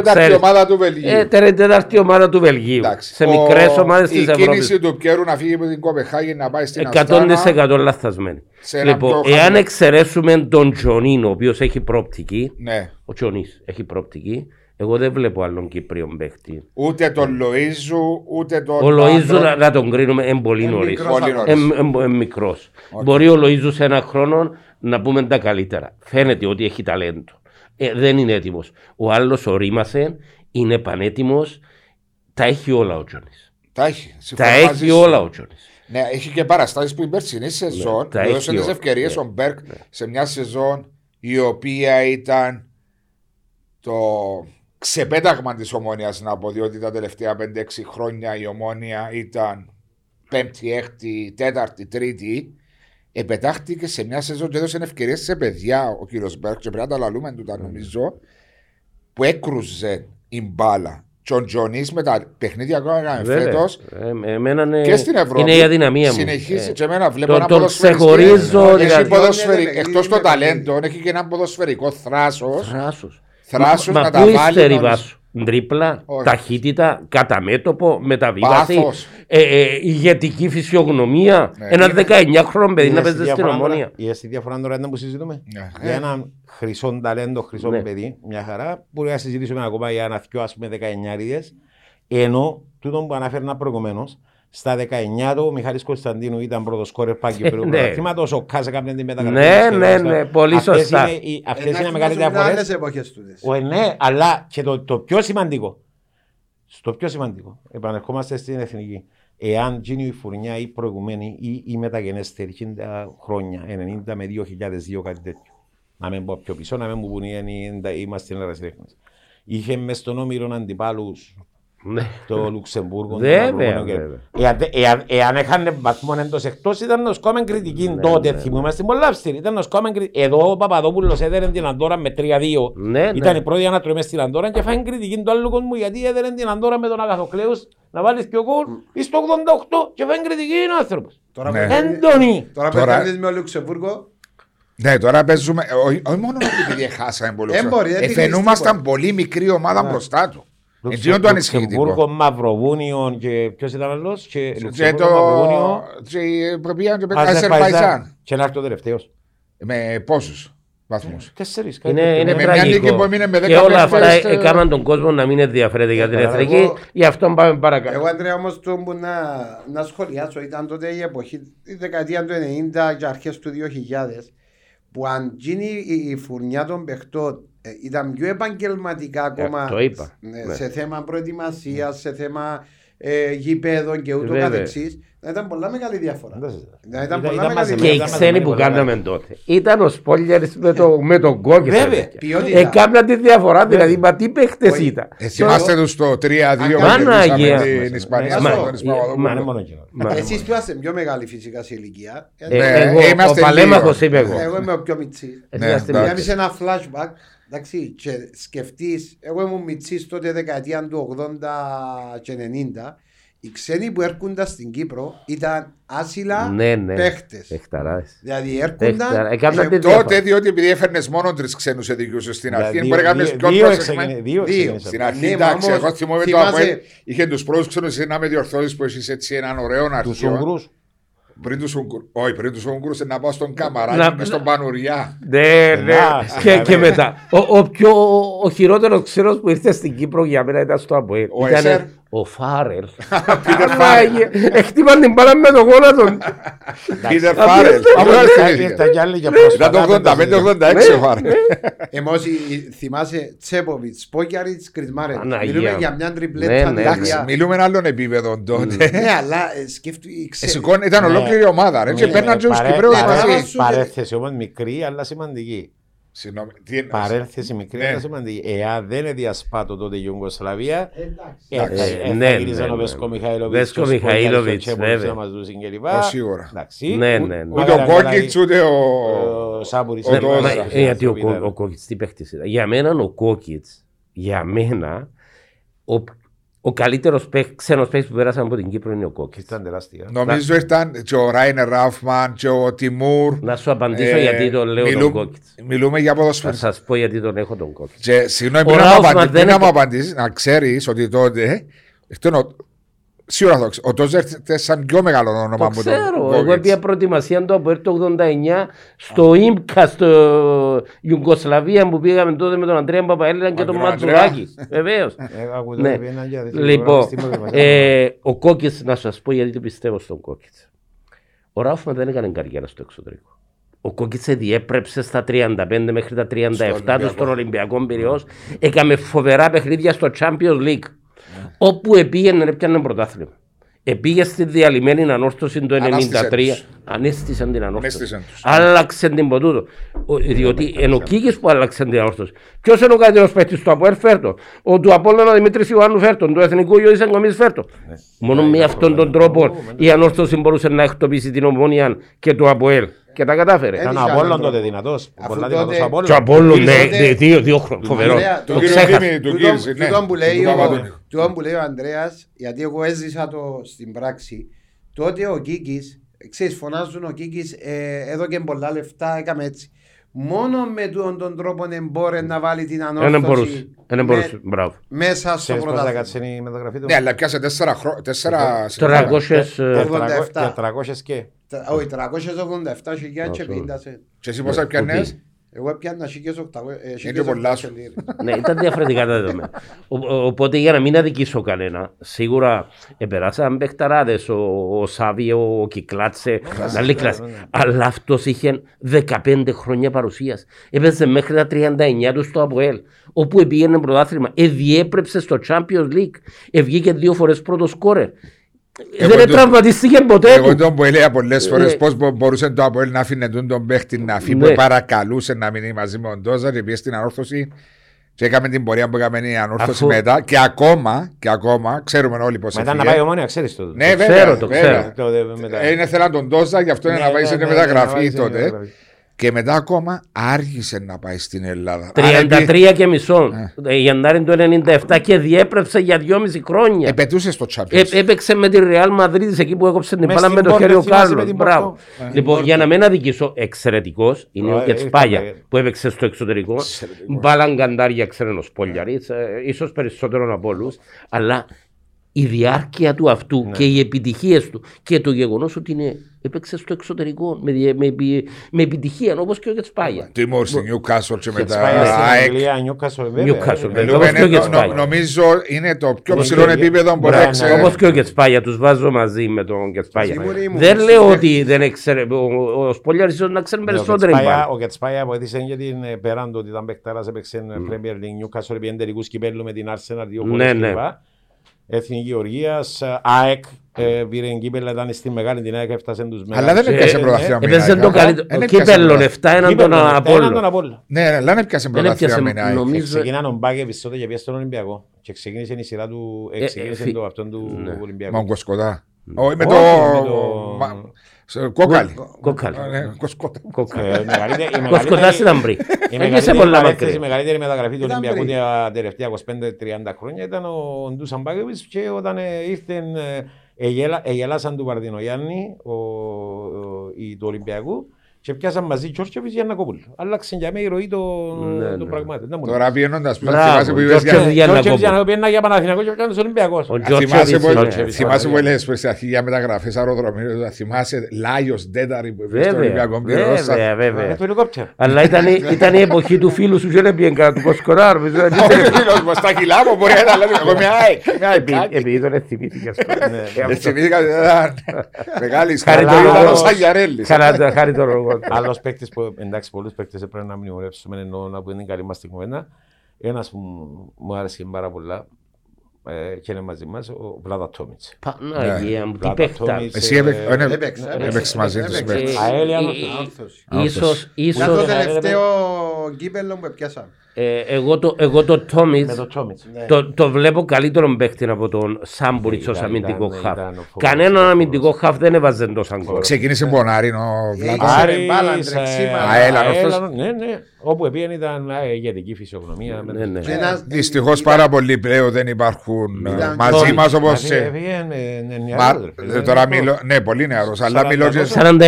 Τρίτη ομάδα του Βελγίου. Τέταρτη ομάδα του Βελγίου. Σε μικρές ομάδες της Ευρώπης. Η κίνηση του Πιέρου να φύγει από την Κοπεχάγη να πάει στην Αυστράγα. 100% λαθασμένη. Λοιπόν, εάν εξαιρέσουμε τον Τζονίνο, ο οποίος έχει προοπτική. Ναι. Ο Τζονής έχει προοπτική. Εγώ δεν βλέπω άλλον Κύπριον παίχτη. Ούτε τον Λοίζου, ούτε τον. Ο Λοίζου να τον κρίνουμε είναι πολύ νωρίς. Είναι μικρός. Μπορεί ο Λοίζου σε έναν χρόνο να πούμε τα καλύτερα. Φαίνεται ότι έχει ταλέντο. Δεν είναι έτοιμος. Ο άλλος ορίμασε, είναι πανέτοιμος. Τα έχει όλα ο Τζονής. Ναι, έχει και παραστάσεις που η περσινή σεζόν έδωσε τις ευκαιρίες ο Μπέρκ σε μια σεζόν η οποία ήταν το ξεπέταγμα της Ομόνοιας να πω, διότι τα τελευταία 5-6 χρόνια η Ομόνια ήταν 5η, 6η, 4η, 3η. Επετάχτηκε σε μια σεζόν και έδωσε ευκαιρίες σε παιδιά ο κύριος Μπέρκ. Και πρέπει να τα λαλούμε του τα νομίζω που έκρουζε η μπάλα. Και ο Τζονής με τα παιχνίδια που έκανε φέτος και στην Ευρώπη είναι η αδυναμία μου. Συνεχίζει και εμένα βλέπω ένα ποδοσφαιρικό. Εκτός των ταλέντων έχει και ένα ποδοσφαιρικό θράσος. Θράσος να τα βάλει. Τρίπλα, ταχύτητα, κατά μέτωπο, μεταβίβαση, ηγετική φυσιογνωμία. Ένα 19χρονο παιδί να παίζει στην Ομόνια. Η αίσθηση διαφορά τώρα είναι που συζητούμε. Για ένα χρυσό ταλέντο, χρυσό παιδί, μια χαρά, μπορεί να συζητήσουμε ακόμα για να θυκιάσουμε 19ριδες. Ενώ τούτο που αναφέρνα προηγουμένως, στα 19 ο Μιχάλης Κωνσταντίνου ήταν πρώτος σκόρερ Παγκυπρίου Πρωταθλήματος, ο Κάσα κάμνε την μεταγραφή. Ναι, πολύ σωστά. Αυτές είναι μεγάλες διαφορές. Ναι, αλλά και το πιο σημαντικό, στο πιο σημαντικό, επανερχόμαστε στην εθνική. Εάν γίνει η φουρνιά ή προηγουμένη ή η μεταγενέστερη χρόνια, 90 με 2002, κάτι τέτοιο. Να μην πω πιο πίσω, να μην πούνε είμαστε ερασιτέχνες. Είχε μες στον όμηρον αντιπάλους. Το Λουξεμβούργο. Εάν είχαν βαθμόν εντός εκτός ήταν να σκόμεν κριτική τότε. Θυμούμαστε πολλά αυστηρή. Εδώ ο Παπαδόπουλος έδερε την Αντόρα με 3-2. Ήταν η πρώτη ανατρομή στην Αντόρα και φάγει κριτική του άλλου κόσμου γιατί έδερε την Αντόρα με τον Αγαθοκλέους να βάλεις πιο γκολ στο 88 και φάγει κριτική ο άνθρωπος. Τώρα πετάνεις με ο Λουξεμβούργο. Ναι, τώρα παίζουμε. Όχι μόνο επειδή χάσαμε πολύ. Φαινούμασταν πολύ μικρή ομάδα μπροστά του. Λουξεμβούργο, Μαυροβούνιο και ποιος ήταν άλλος και Λουξεμβούργο, Μαυροβούνιο και Αζερβαϊτζάν και να έρθει ο τελευταίος. Με πόσους βαθμούς? 4. Είναι τραγικό και όλα αυτά έκαναν τον κόσμο να μην ενδιαφέρεται για την εθνική. Γι' αυτό πάμε παρακάτω. Εγώ Αντρέα όμως το που να σχολιάσω ήταν τότε η εποχή η δεκαετία του 90 και αρχές του 2000 που αν γίνει η φουρνιά των παιχτών ήταν πιο επαγγελματικά ακόμα σε θέμα προετοιμασίας, σε θέμα γηπέδων και ούτω καθεξής. Ήταν πολλά μεγάλη διαφορά. Και οι ξένοι που κάναμε τότε ήταν ο Σπόλιαρης με τον Κόκκη. Έκαναν τη διαφορά, δηλαδή μα τι παίχτες ήταν. Θυμάστε τους το 3-2 που την Ισπανία. Εσείς πιάστε πιο μεγάλη φυσικά σε ηλικία. Ο Παλέμαχος είμαι εγώ. Εγώ είμαι ο πιο μητσής. Κάνεις ένα flashback. Εντάξει, και σκεφτείς, εγώ ήμουν μητσής τότε δεκαετία του 80 και 90. Οι ξένοι που έρχονταν στην Κύπρο ήταν άσυλα παίχτες. Δηλαδή έρχονταν. Τότε διότι επειδή έφερνες μόνο τρεις ξένους ειδικούς στην αρχή, μπορεί να κάνεις πιο πρόσεχμεν. Δύο. Στην αρχή, εντάξει, εγώ θυμόμαι το ΑΠΟΕΛ. Είχε τους πρώτους ξένους να με διορθώσεις που έχεις έτσι έναν ωραίο αρχείο. Τους Ούγγρους. Πριν τους Ούγγρους να πάω στον Καμαράκι μες στον Πανουριά. Ναι, και μετά. Ο χειρότερος ξένος που ήρθε στην Κύπρο για μένα ήταν στο ΑΠΟΕΛ. Ο Φάρελ. Χτύπαν την μπάλα με το γόνατο. Πίτερ Φάρελ. Ήταν το 85-86 ο Φάρελ. Εμώς θυμάσαι Τσέποβιτς, Πόκιαριτς, Κρισμάρετ. Μιλούμε για μια τριπλέτα. Μιλούμε ένα άλλον επίπεδο τότε. Ναι, αλλά σκέφτομαι. Ήταν ολόκληρη ομάδα. Παίρναν και τους Κυπρέους μαζί. Παρέθεση όμως μικρή αλλά σημαντική. Παρένθεση μικρή, είναι σημαντική. Εάν δεν είναι διασπάτω τότε η Ιουγκοσλαβία, έφυγαν ο Βέσκο Μιχαήλοβιτς και ο Τσέποβιτς να μας δούσουν κλπ. Ούτε ο Κόκκιτς ούτε ο Σάμπουρης. Γιατί ο Κόκκιτς τι παίχτης ήταν. Για μένα ο Κόκκιτς, ο καλύτερος ξένος παίκτης που πέρασαν από την Κύπρο είναι ο Κόκκης. Ήταν τεράστια. Νομίζω ήταν και ο Ράινερ Ράουσμαν και ο Τιμούρ. Να σου απαντήσω γιατί τον λέω τον Κόκκης. Μιλούμε για ποδοσφαίριστα. Θα σας πω γιατί τον έχω τον Κόκκης. Συγγνώμη, πριν να μου απαντήσεις, να ξέρεις ότι τότε. Σίγουρα θα το ξέρω. Ο Τόζερ ήταν σαν πιο μεγάλο όνομα από τον Κόκκιτς. Το ξέρω. Εγώ έπια προετοιμασία του από το 1989 στο Ίμκα, στο Ιουγκοσλαβία που πήγαμε τότε με τον Αντρέα Παπαέλληνα και τον Ματζουράκη. Βεβαίως. Λοιπόν, ο Κόκκιτς, να σας πω γιατί το πιστεύω στον Κόκκιτς. Ο Ράουφμαν δεν έκανε καριέρα στο εξωτερικό. Ο Κόκκιτς διέπρεψε στα 35 μέχρι τα 37 του στον Ολυμπιακό Πειραιώς. Έκαμε φοβερά παιχνίδια στο Champions League. Όπου επήγαινε έπιανε πρωτάθλημα. Επήγε στη διαλυμένη ανόρθωση το 1993. Ανέστησαν την ανόρθωση. Άλλαξαν την ποτούτο. Διότι είναι ο Κίκης που άλλαξε την ανόρθωση. Ποιος είναι ο καλύτερος παίκτης του ΑΠΟΕΛ? Φέρτο. Ο του Απόλλωνα Δημήτρης Ιωάννου Φέρτο. Του Εθνικού Ιωάννης Εγκομής Φέρτο. Μόνο με αυτόν τον τρόπο η ανόρθωση μπορούσε να εκτοπίσει την Ομόνοια και του ΑΠΟΕΛ. Και τα κατάφερε. Ήταν ο Απόλλων τότε δυνατός. Πολλά δυνατός Απόλλων. Ο Απόλλων, ναι, δύο χρόνια. Φοβερό. Το ξέχασε. Τούτον που λέει ο Ανδρέας, γιατί εγώ έζησα το στην πράξη, τότε ο Κίκης, ξέρεις φωνάζουν ο Κίκης, έδωκε πολλά λεφτά, έκαμε έτσι. μόνο με τον τρόπο μπορεί να βάλει την ανόρθωση μέσα στο πρωτάθλημα. Ναι, αλλά πιάσε 4 387. Όχι, 387 χιλιάδες και 50. Και εσύ πόσα πιάνες? Εγώ πιάνω 1.800. Ναι, ήταν διαφορετικά τα δεδομένα. Οπότε για να μην αδικήσω κανένα, σίγουρα επεράσαν παιχταράδες, ο Σάβιο, ο Κυκλάτσε, αλλά αυτός είχε 15 χρόνια παρουσίας. Έπαιζε μέχρι τα 39 του στο ΑΠΟΕΛ, όπου πήγαινε πρωτάθλημα, διέπρεψε στο Champions League, βγήκε 2 φορές πρώτο σκόρερ. Δεν τραυματιστήκε ποτέ. Εγώ τον που έλεγα πολλές φορές πώς μπορούσε το Αποέλ να αφήνε τον παίχτη να αφήνει, που παρακαλούσε να μείνει μαζί με τον Ντόζαρ, και πήγε στην ανόρθωση και έκαμε την πορεία που έκαμε η ανόρθωση μετά. Και ακόμα, ξέρουμε όλοι πώς έφυγε. Μετά να πάει ομόνια, ξέρεις το. Ναι, βέβαια. Είναι θέλαν τον Ντόζαρ, γι' αυτό είναι να πάει σε μεταγραφή τότε. Και μετά ακόμα άργησε να πάει στην Ελλάδα. 33,5 Γενάρη του 1997 και διέπρεψε για 2,5 χρόνια. Επετούσε στο Champions. Έπαιξε με τη Real Madrid εκεί που έκοψε την μπάλα με το χέρι ο Κάρλος. Μπράβο. Λοιπόν, για να μην αδικήσω, εξαιρετικός είναι ο Κετσπάγια που έπαιξε στο εξωτερικό. Μπάλαν καντάρια, ξένος πόλιαρης, ίσως περισσότερον από όλους. Αλλά η διάρκεια του αυτού και οι επιτυχίες του και το γεγονός ότι είναι. Έπαιξε στο εξωτερικό με επιτυχία, όπως και ο Κετσπάγια. Τιμούρ στη Νιούκασολ και μετά ΑΕΚ. Νομίζω είναι το πιο ψηλό επίπεδο που έπαιξε. Όπως και ο Κετσπάγια, τους βάζω μαζί με τον Κετσπάγια. Δεν λέω ότι δεν έξερε, ο Σπολιάρης ίσως να ξέρει περισσότερο. Ο Κετσπάγια βοήθησε γιατί πέραν το ότι ήταν παιχτάρας, έπαιξε Premier League, Νιούκασολ, πήγαινε τελικούς κυπέλλου με την Arsenal 2 φορές κλπ. Εθνική Γεωργίας, ΑΕΚ, πήρε κύπελλα, ήταν στη μεγάλη την ΑΕΚ, έφτασε τους μεγάλους. Αλλά δεν έπιασε πρωταθλήμα. Κύπελλον 7 έναν τον Απόλλωνα. Ναι, αλλά δεν έπιασε πρωταθλήμα. Ξεκινάνε ο Μπάκε Βιστότε και πήγε στον Ολυμπιακό. Και ξεκίνησε η σειρά του, ξεκίνησε το αυτόν του Ολυμπιακού. Μα ο Κοσκοτά. Όχι με το... Κόκκαλη. Κοσκοτάς ήταν πριν. Η μεγαλύτερη μεταγραφή του Ολυμπιακού τα τελευταία 25-30 χρόνια ήταν ο Ντούσαν Κέρκεζ, και όταν ήρθε εγελάσαν του Βαρδινογιάννη του Ολυμπιακού και πιάσαν μαζί Τσόρτσεβιτς για Γιαννακόπουλο. Άλλαξε για μένα η ροή των πραγμάτων. Τώρα πιένοντας που είπες για Παναθηναϊκό και πιένοντας Ολυμπιακός. Θυμάσαι που έλεγες προς αρχή για μεταγραφές αεροδρομίου. Θυμάσαι Λάιος Ντέταρη που είπε στο Ολυμπιακό Πιέρος. Βέβαια, αλλά ήταν η εποχή του φίλου σου και δεν πήγαινε κατά του Κοσκοράρ. Ο φίλος μας τα κιλά μου μπορεί να λέμε εγώ μια ΑΕΚ. Επειδή τον εθιμήθηκες. Άλλος παίκτης που, εντάξει, πολλούς παίκτες πρέπει να μνημονεύσουμε, ενώ να που είναι καλή μας την κουβέντα. Ένας που μου άρεσε πάρα πολλά και είναι μαζί μας, ο Βλάτα Τόμιτς. Παναγία μου, τι παίκτα. Εσύ έπαιξε μαζί τους παίκτες. Ίσως... Ήταν το τελευταίο κύπελλο που έπιασα. Εγώ το Τόμιτς το βλέπω καλύτερον παίκτη από τον Σάμπουριτς ως αμυντικό χαφ. Κανέναν αμυντικό χαφ δεν έβαζε εντός αγκόρ. Ξεκίνησε Μπονάριν ο Βλάτας. Αέλανος. Ναι, ναι. Όπου επίεν ήταν ηγετική φυσιογνωμία. Δυστυχώς πάρα πολλοί πλέον δεν υπάρχουν μαζί μας όπως... Τώρα μιλώ, ναι, πολύ νεαρός. 49, ναι,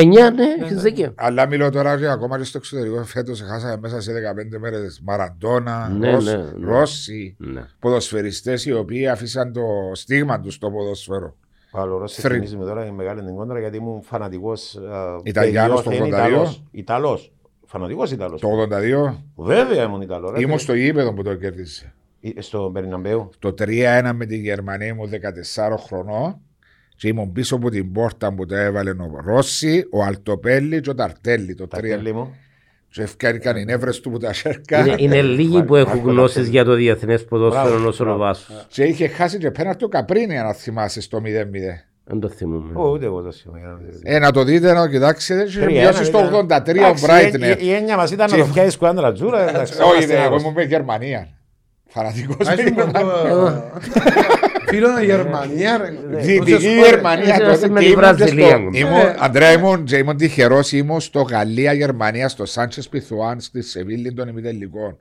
έχεις δίκιο. Αλλά μιλώ τώρα και ακόμα και στο εξωτερικό. Φέτος χάσαμε μέσα σε 15 μέρες Μαραντόνα, Ρώσοι, ποδοσφαιριστές οι οποίοι αφήσαν το στίγμα τους στο ποδοσφαιρό. Πάλι ο Ρώσης θυμίζουμε τώρα είναι μεγάλη την κόντρα γιατί ήμουν φανατικός Ιταλιάνος το 82. Ιταλός, φανατικός Ιταλός. Το 82. Βέβαια ήμουν Ιταλό. Ήμουν στο γήπεδο που το κέρδισε. Στο Μπερναμπέου. Το 3-1 με τη Γερμανία ήμουν 14 χρονών και ήμουν πίσω από την πόρτα που τα έβαλε ο Ρώση, ο Αλτοπέλη και ο Ταρτέλη το 3-1. Ευκαιρικαν οι νεύρες του που τα σέρκα. Είναι λίγοι που έχουν γνώσεις για το διεθνές ποδόσφαιρο όσο ο Βάσος. Και είχε χάσει και πέναν το Καπρίνι αν θυμάσαι στο 0-0. Δεν το θυμούμαι. Ούτε εγώ το θυμούμαι. Να το δείτε, να κοιτάξετε. Μοιάζει στο 83 ο Μπράιτνερ. Η έννοια μας ήταν να το φτιάξει κουάντρα τζούρα. Όχι, εγώ ήμουν με Γερμανία. Φανατικός με Γερμανία. Φίλων η Γερμανία. Δυτική Γερμανία. Αντρέα ήμουν τυχερός, ήμουν στο Γαλλία-Γερμανία, στο Σάντσες Πιθουάν, στη Σεβίλη των ημιτελικών.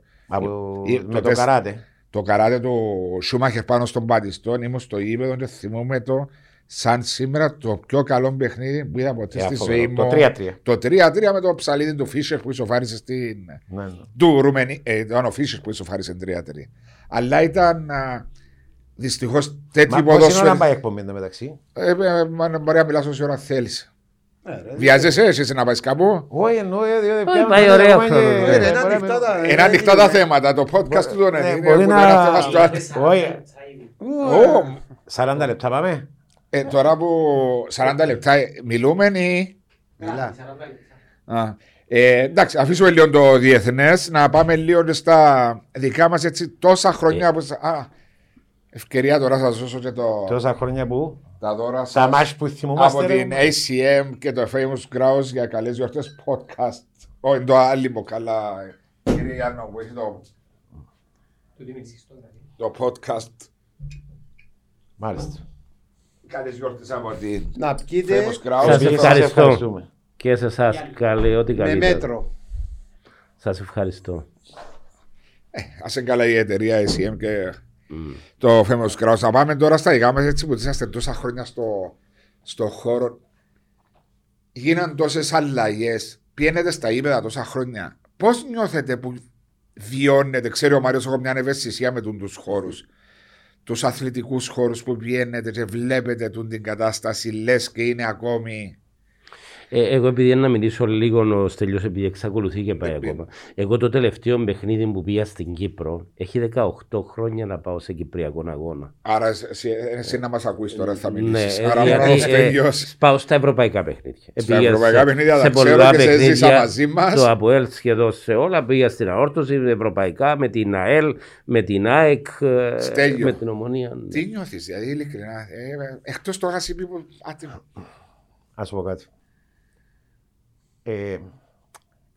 Με το καράτε. Το καράτε του Σούμαχερ πάνω στον Πατιστόν, ήμουν στο ύπεδο και θυμούμαι το σαν σήμερα το πιο καλό παιχνίδι που είδα ποτέ στη ζωή μου. Το 3-3. Το 3-3 με το ψαλίδι του Φίσερ που ισοφάρισε στην. Ναι, ναι. Του Ρουμενίου. Ο Φίσερ που ισοφάρισε 3-3. Αλλά ήταν. Δυστυχώς τέτοιο ποδόσφαιρο. Μπορεί να πάει εκπομπή μεταξύ. Μπορεί να μιλά όση ώρα θέλει. Βιάζεσαι, εσύ να πάει κάπου. Όχι, πάει ωραία. Είναι ανοιχτά τα θέματα. Το podcast του τον είναι. Μπορεί να. 40 λεπτά πάμε. Τώρα που 40 λεπτά μιλούμε ή. Μιλά. Εντάξει, αφήσουμε λίγο το διεθνές. Να πάμε λίγο στα δικά μας έτσι τόσα χρόνια. Ευκαιρία τώρα θα σας δώσω και το. Τόσα χρόνια που. Τα δώρα σας. Τα μάτς που θυμόμαστε. Από την ACM και το Famous Grouse για καλές γιορτές podcast. Όχι, το άλυμο καλά. Κύριε Γιάννο, που έχει το. Το podcast. Μάλιστα. Καλές γιορτές από την. Να πείτε. Σας ευχαριστώ. Και σε εσάς καλή, ό,τι καλύτερο. Με μέτρο. Σας ευχαριστώ. Ας είναι καλά η εταιρεία ACM και. Το Famous Grouse. Θα πάμε τώρα στα δικά μας έτσι που είσαστε τόσα χρόνια στο χώρο. Γίναν τόσες αλλαγές. Πιένετε στα ύπεδα τόσα χρόνια. Πώς νιώθετε που βιώνετε? Ξέρει ο Μάριος, έχω μια ευαισθησία με τους χώρους. Τους αθλητικούς χώρους που πιένετε και βλέπετε την κατάσταση. Λες και είναι ακόμη. Εγώ επειδή να μιλήσω λίγο ο Στέλιος, επειδή εξακολουθεί και πάει ακόμα. Εγώ το τελευταίο παιχνίδι που πήγα στην Κύπρο έχει 18 χρόνια να πάω σε κυπριακό αγώνα. Άρα εσύ να μας ακούεις τώρα, θα μιλήσεις. Ναι, άρα πάω στα ευρωπαϊκά παιχνίδια. Στα ευρωπαϊκά παιχνίδια τα ξέρω και σε ζήσα μαζί μας. Το ΑΠΟΕΛ σχεδόν σε όλα. Πήγα στην Αόρτωση, ευρωπαϊκά, με την ΑΕΛ, με την ΑΕΚ, με την Ομονία. Τι νιώθεις, δηλαδή ειλικρινά? Εκτός το είχα πει που. Α πω κάτι.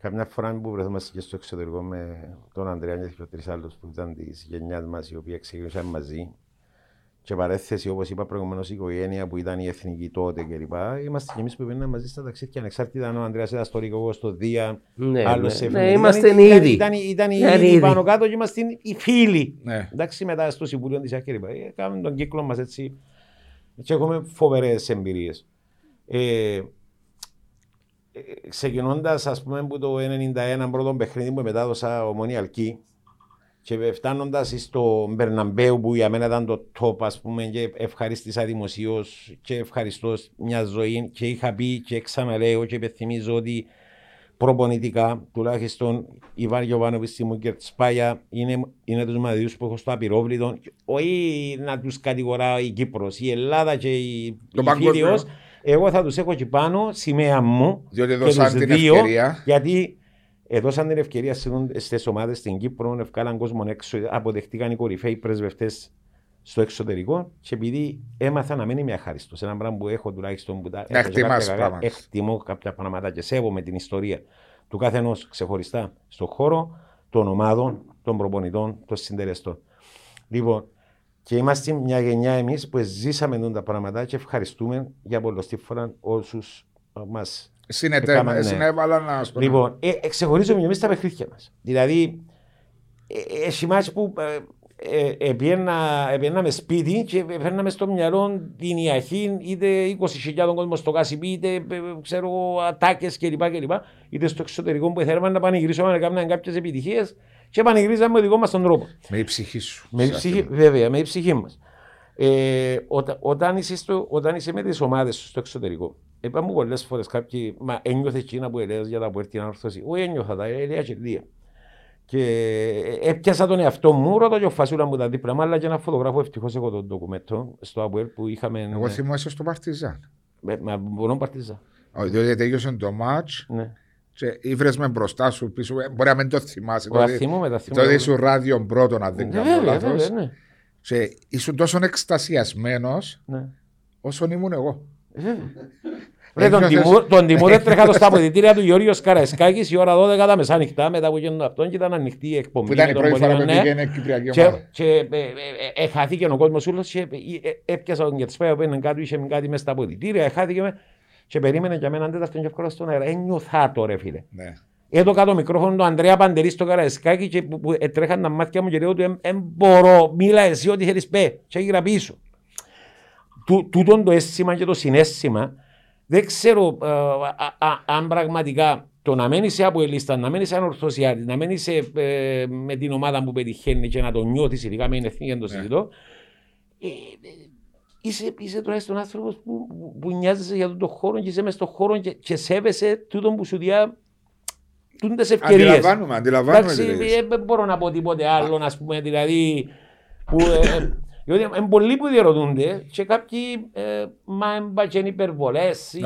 Καμιά φορά που βρεθόμαστε και στο εξωτερικό με τον Αντρέα και τρεις άλλους που ήταν της γενιάς μας, οι οποίοι ξεκίνησαν μαζί, και παρέθεση, όπως είπα προηγουμένως, η οικογένεια που ήταν η εθνική τότε κλπ. Είμαστε κι εμείς που πήγαμε μαζί στα ταξίδια, ανεξάρτητα αν ο Αντρέας ήταν στο Ρίκο, στο Δία, άλλο σε φίλοι. Ναι, ήμασταν ήδη. Ήταν ήδη πάνω κάτω και ήμασταν οι φίλοι. Εντάξει, μετά στο Συμβούλιο της ΑΚΕ κλπ. Κάναμε τον κύκλο μας έτσι και έχουμε φοβερές εμπειρίες. Ξεκινώντας, ας πούμε, που το 1991 πρώτο παιχνίδι που μετάδωσα ομονιαλκή και φτάνοντας στο Μπερναμπέου που για μένα ήταν το top, ας πούμε, και ευχαρίστησα δημοσίως και ευχαριστώ μια ζωή και είχα πει και ξαναλέω και υπενθυμίζω ότι προπονητικά, τουλάχιστον η Βάργιο Πανεπιστήμου και τη Σπάγια είναι τους μαδιούς που έχω στο απειρόβλητο, όχι να τους κατηγορά η Κύπρος, η Ελλάδα και η Φίλιος. Εγώ θα τους έχω και πάνω, σημαία μου, διότι δώσαν την ευκαιρία. Γιατί δώσαν την ευκαιρία στις ομάδες στην Κύπρο, ευκάλαν κόσμο έξω, αποδεχτήκαν οι κορυφαίοι πρεσβευτές στο εξωτερικό και επειδή έμαθα να μένει μια ευχαριστός. Ένα πράγμα που έχω τουλάχιστον που τα εκτιμώ κάποια πράγματα και σέβομαι την ιστορία του καθενός ξεχωριστά στον χώρο, των ομάδων, των προπονητών, των συντελεστών. Λοιπόν, και είμαστε μια γενιά εμείς που ζήσαμε εδώ τα πράγματα και ευχαριστούμε για πολλωστή φορά όσους μας συνέβαλαν να ασχοληθούν. Λοιπόν, ξεχωρίζουμε εμείς τα παιχνίδια μας. Δηλαδή, έχει μάτς που επιέναμε σπίτι και φέρναμε στο μυαλό την Ιαχήν, είτε 20.000 κόσμο στο Κάσιπι, είτε ατάκες κλπ. Είτε στο εξωτερικό που θέλαμε να πανηγυρίσουμε να κάνουμε κάποιες επιτυχίες. Και πανηγυρίζαμε με δικό μας τον τρόπο. Με η ψυχή σου. Βέβαια, με η ψυχή μας. Όταν είσαι με τις ομάδες σου στο εξωτερικό, είπα μου πολλές φορές κάποιοι, μα ένιωθε εκείνα που έλεγες για τα που έρθει την ανόρθωση. Όχι, ένιωθα τα, έλεγα και δύο. Και έπιασα τον εαυτό μου, ρωτώ και ο Φασούλα μου τα δίπλα μου, αλλά και ένα φωτογράφο, ευτυχώς έχω τον ντοκουμέντο στο ΑΠΟΕΛ που είχαμε. Εγώ θυμάσαι στο Παρτιζάν. Μα μπορώ Παρτιζάν. Διότι τελείωσε το μάτς. Και ήβρες με μπροστά σου πίσω, μπορεί να μην το θυμάσαι. Το ήσουν ράδιον πρώτον, αν δεν κάνω λάθος. Και ήσουν τόσο εκστασιασμένος όσον ήμουν εγώ. Τον Τιμούρ έτρεχα στα αποδυτήρια του Γιώργιο Καραϊσκάκη η ώρα 12 τα μεσάνυχτα μετά που γίνονται αυτόν και ήταν ανοιχτή η εκπομπή. Που ήταν η πρώτη φορά που πήγαινε Κυπριακή ομάδα. Και χάθηκε ο κόσμος ούλος και έπιασα τον Κετσπέα που είναι κάτω, είχε κάτι μέσα στα αποδυτήρια, χάθηκε. Και περίμενε για μένα αν δεν τα φτιάχνει εύκολα στον αέρα. Ένιωθα το ρε φίλε. Ναι. Εδώ κάτω μικρόφωνο του Αντρέα Παντελή στο Καραϊσκάκι και που τρέχαν τα μάτια μου και λέω ότι δεν μπορώ, μίλα εσύ ό,τι θέλεις πέ. Και έγιρα πίσω. τούτον το αίσθημα και το συναίσθημα, δεν ξέρω αν πραγματικά το να μένει σε αποελίστα, να μένει σε ανορθωσιάτη, να μένει με την ομάδα που πετυχαίνει και να το νιώθει, ειδικά με την εθνική και το συζητώ, είσαι τουλάχιστον άνθρωπο που νοιάζεσαι για τον χώρο και είσαι μες στον χώρο και σέβεσαι τούτον που σου διά. Τούντες ευκαιρίες. Αντιλαμβάνομαι. Δεν μπορώ να πω τίποτε άλλο, να πούμε, δηλαδή. Διότι είναι πολλοί που διερωτούνται και κάποιοι μπακένει υπερβολές ή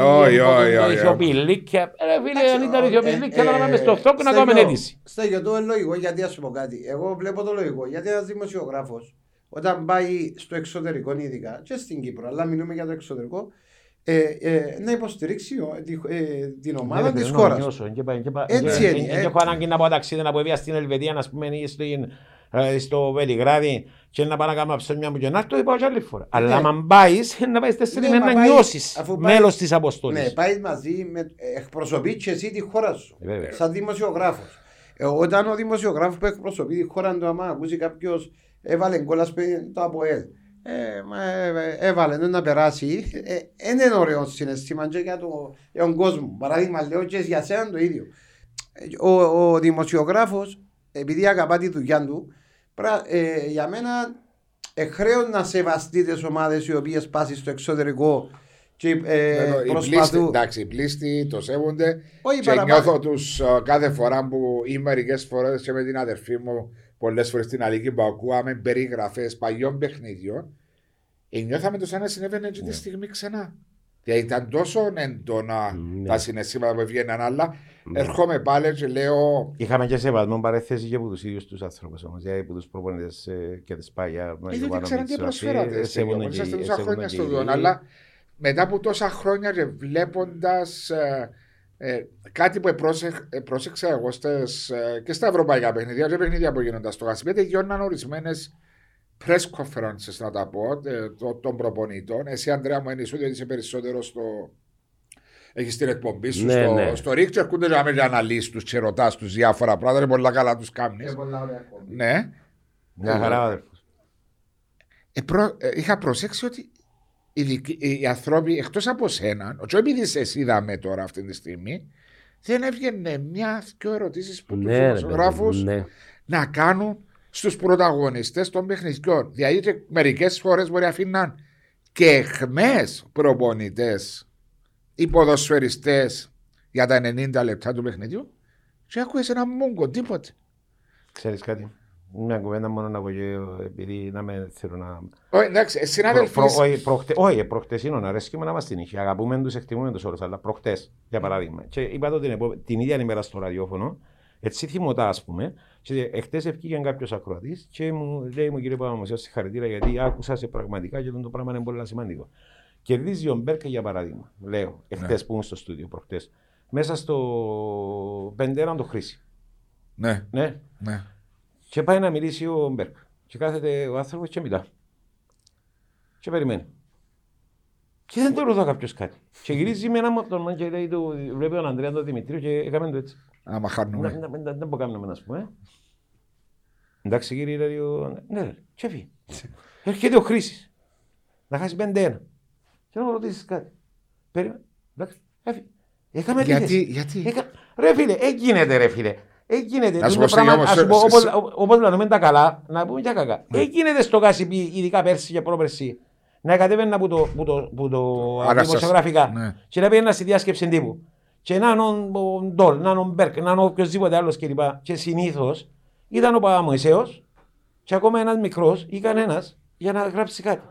ηθιοπηλίκια. Φίλε, αν ήταν ηθιοπηλίκια, θα πάμε στο θόκο να κάνουμε αίτηση. Στέλιο, το είναι λογικό, γιατί ας σου πω κάτι. Εγώ βλέπω το λογικό, γιατί ένας δημοσιογράφος όταν πάει στο εξωτερικό, ειδικά και στην Κύπρο, αλλά μιλούμε για το εξωτερικό, να υποστηρίξει την ομάδα της χώρας. Έτσι είναι. Έχω ανάγκη να πάω ταξίδι, να πάω στην Ελβετία, να πούμε, στο Βελιγράδι και να πάω να κάνω ψωμιά μου και να έρθω, δεν πάω κι άλλη φορά. Αλλά αν πάεις, να πάεις τέσσερις μέρες να νιώσεις μέλος της αποστολής. Ναι, πάεις μαζί, εκπροσωπείς και εσύ τη χώρα σου, σαν δημοσιογράφος. Όταν ο δημοσιογράφος που εκπροσωπεί τη χώρα του, άμα ακούσει κάποιος, έβαλε γκολ το ΑΠΟΕΛ. Έβαλε να περάσει, είναι ωραίο συναισθήμα και για τον κόσμο. Παράδειγμα, λέω και για σένα το ίδιο. Ο δημοσιογράφος, επειδή αγαπά τη δουλειά του, για μένα χρέος να σεβαστεί τις ομάδες οι οποίες πάσει στο εξωτερικό. Εντάξει, οι πλήστοι το σέβονται. Και νιώθω τους κάθε φορά που ή μερικές φορές και με την αδερφή μου. Πολλές φορές στην Αλίκη που ακούγαμε περιγραφές παλιών παιχνιδιών, νιώθαμε το σαν να συνέβαινε και τη στιγμή ξανά. Γιατί ήταν τόσο έντονα τα συναισθήματα που βγαίναν, αλλά έρχομαι πάλι και λέω. Είχαμε και σεβασμό παρέθεση και από τους ίδιους τους ανθρώπους όμως, δηλαδή από τους προπονητές και τις πάγια. Δεν ξέρω τι προσφέρατε. Είσαστε τόσα χρόνια στον Δον, αλλά μετά από τόσα χρόνια και βλέποντας. Κάτι που πρόσεξα εγώ και στα ευρωπαϊκά παιχνίδια, και παιχνίδια που γίνονταν στο Γασιμπέτε, γιώναν ορισμένες press conferences, να τα πω, των προπονητών. Εσύ, Αντρέα, μου ενισχύει ότι είσαι περισσότερο στο. Έχεις την εκπομπή σου στο Ρίχτ, και έρχονται για αναλύσεις τους και ρωτάς τους διάφορα πράγματα. Είναι πολλά καλά τους κάνεις. Ναι. Μια χαρά, αδερφός. Είχα προσέξει ότι. Οι άνθρωποι εκτός από σένα, όχι επειδή σε είδαμε τώρα αυτή τη στιγμή, δεν έβγαινε μια-δυο ερωτήσεις που τους δημοσιογράφους να κάνουν στους πρωταγωνιστές των παιχνιδιών. Δηλαδή, μερικές φορές μπορεί να αφήναν και εχμές προπονητές ή ποδοσφαιριστές για τα 90 λεπτά του παιχνιδιού, και ακούες ένα μούγκο, τίποτε. Ξέρεις κάτι. Μια κουβέντα μόνο να βγω, επειδή να με θέλω να. Όχι, εντάξει, συνάδελφοι. Όχι, προχτές είναι αρέσκει μου να μας την είχε. Αγαπούμε τους, εκτιμούμε τους όλους. Αλλά προχτές, για παράδειγμα. Και είπα τότε την ίδια ημέρα στο ραδιόφωνο, έτσι θυμωτά, ας πούμε. Εχθές ευκήγε κάποιος ακροατής και μου λέει: Μου κύριε Παπαδημονήσιο, συγχαρητήρια, γιατί άκουσα σε πραγματικά και το πράγμα είναι πολύ σημαντικό. Κερδίζει ο Μπέρκα, για παράδειγμα. Λέω, εχθές που ήμουν στο στούντιο, προχτές, μέσα στο 51 το Χρήση. Ναι. Και πάει να μιλήσει ο Μπέρκ. Και κάθεται ο άνθρωπος και μιλά. Και περιμένει. Και δεν το ρωτά κάποιος κάτι. Και γυρίζει με έναν μοτορμάν και λέει: Βλέπει τον Αντρέα τον Δημητρίου και έκαμε το έτσι. Άμα χάνουμε. Δεν μπορούμε να πούμε. Εντάξει, κύριε, λέει ο. Ναι, τσέφυγε. Έρχεται ο Χρήσης. Να χάσει 5-1. Και να μου ρωτήσει κάτι. Περίμενε. Εντάξει, έφυγε. Έκαμε τι θέση. Γιατί. Ρε φίλε, έγινε ρε φίλε. Έγινεται, όπως λανούμε τα καλά, να πούμε και κακά. Έγινεται στο Κασιπί, ειδικά πέρσι και πρόπερσι, να κατέβαινα από το δημοσιογραφικά και να πήγαινα στη διάσκεψη τύπου. Και να είναι ο Ντόλ, να είναι ο Μπέρκ, να είναι οποιοσδήποτε άλλος κλπ. Και συνήθως ήταν ο Παπαμωυσέος και ακόμα ένας μικρός ή κανένας για να γράψει κάτι.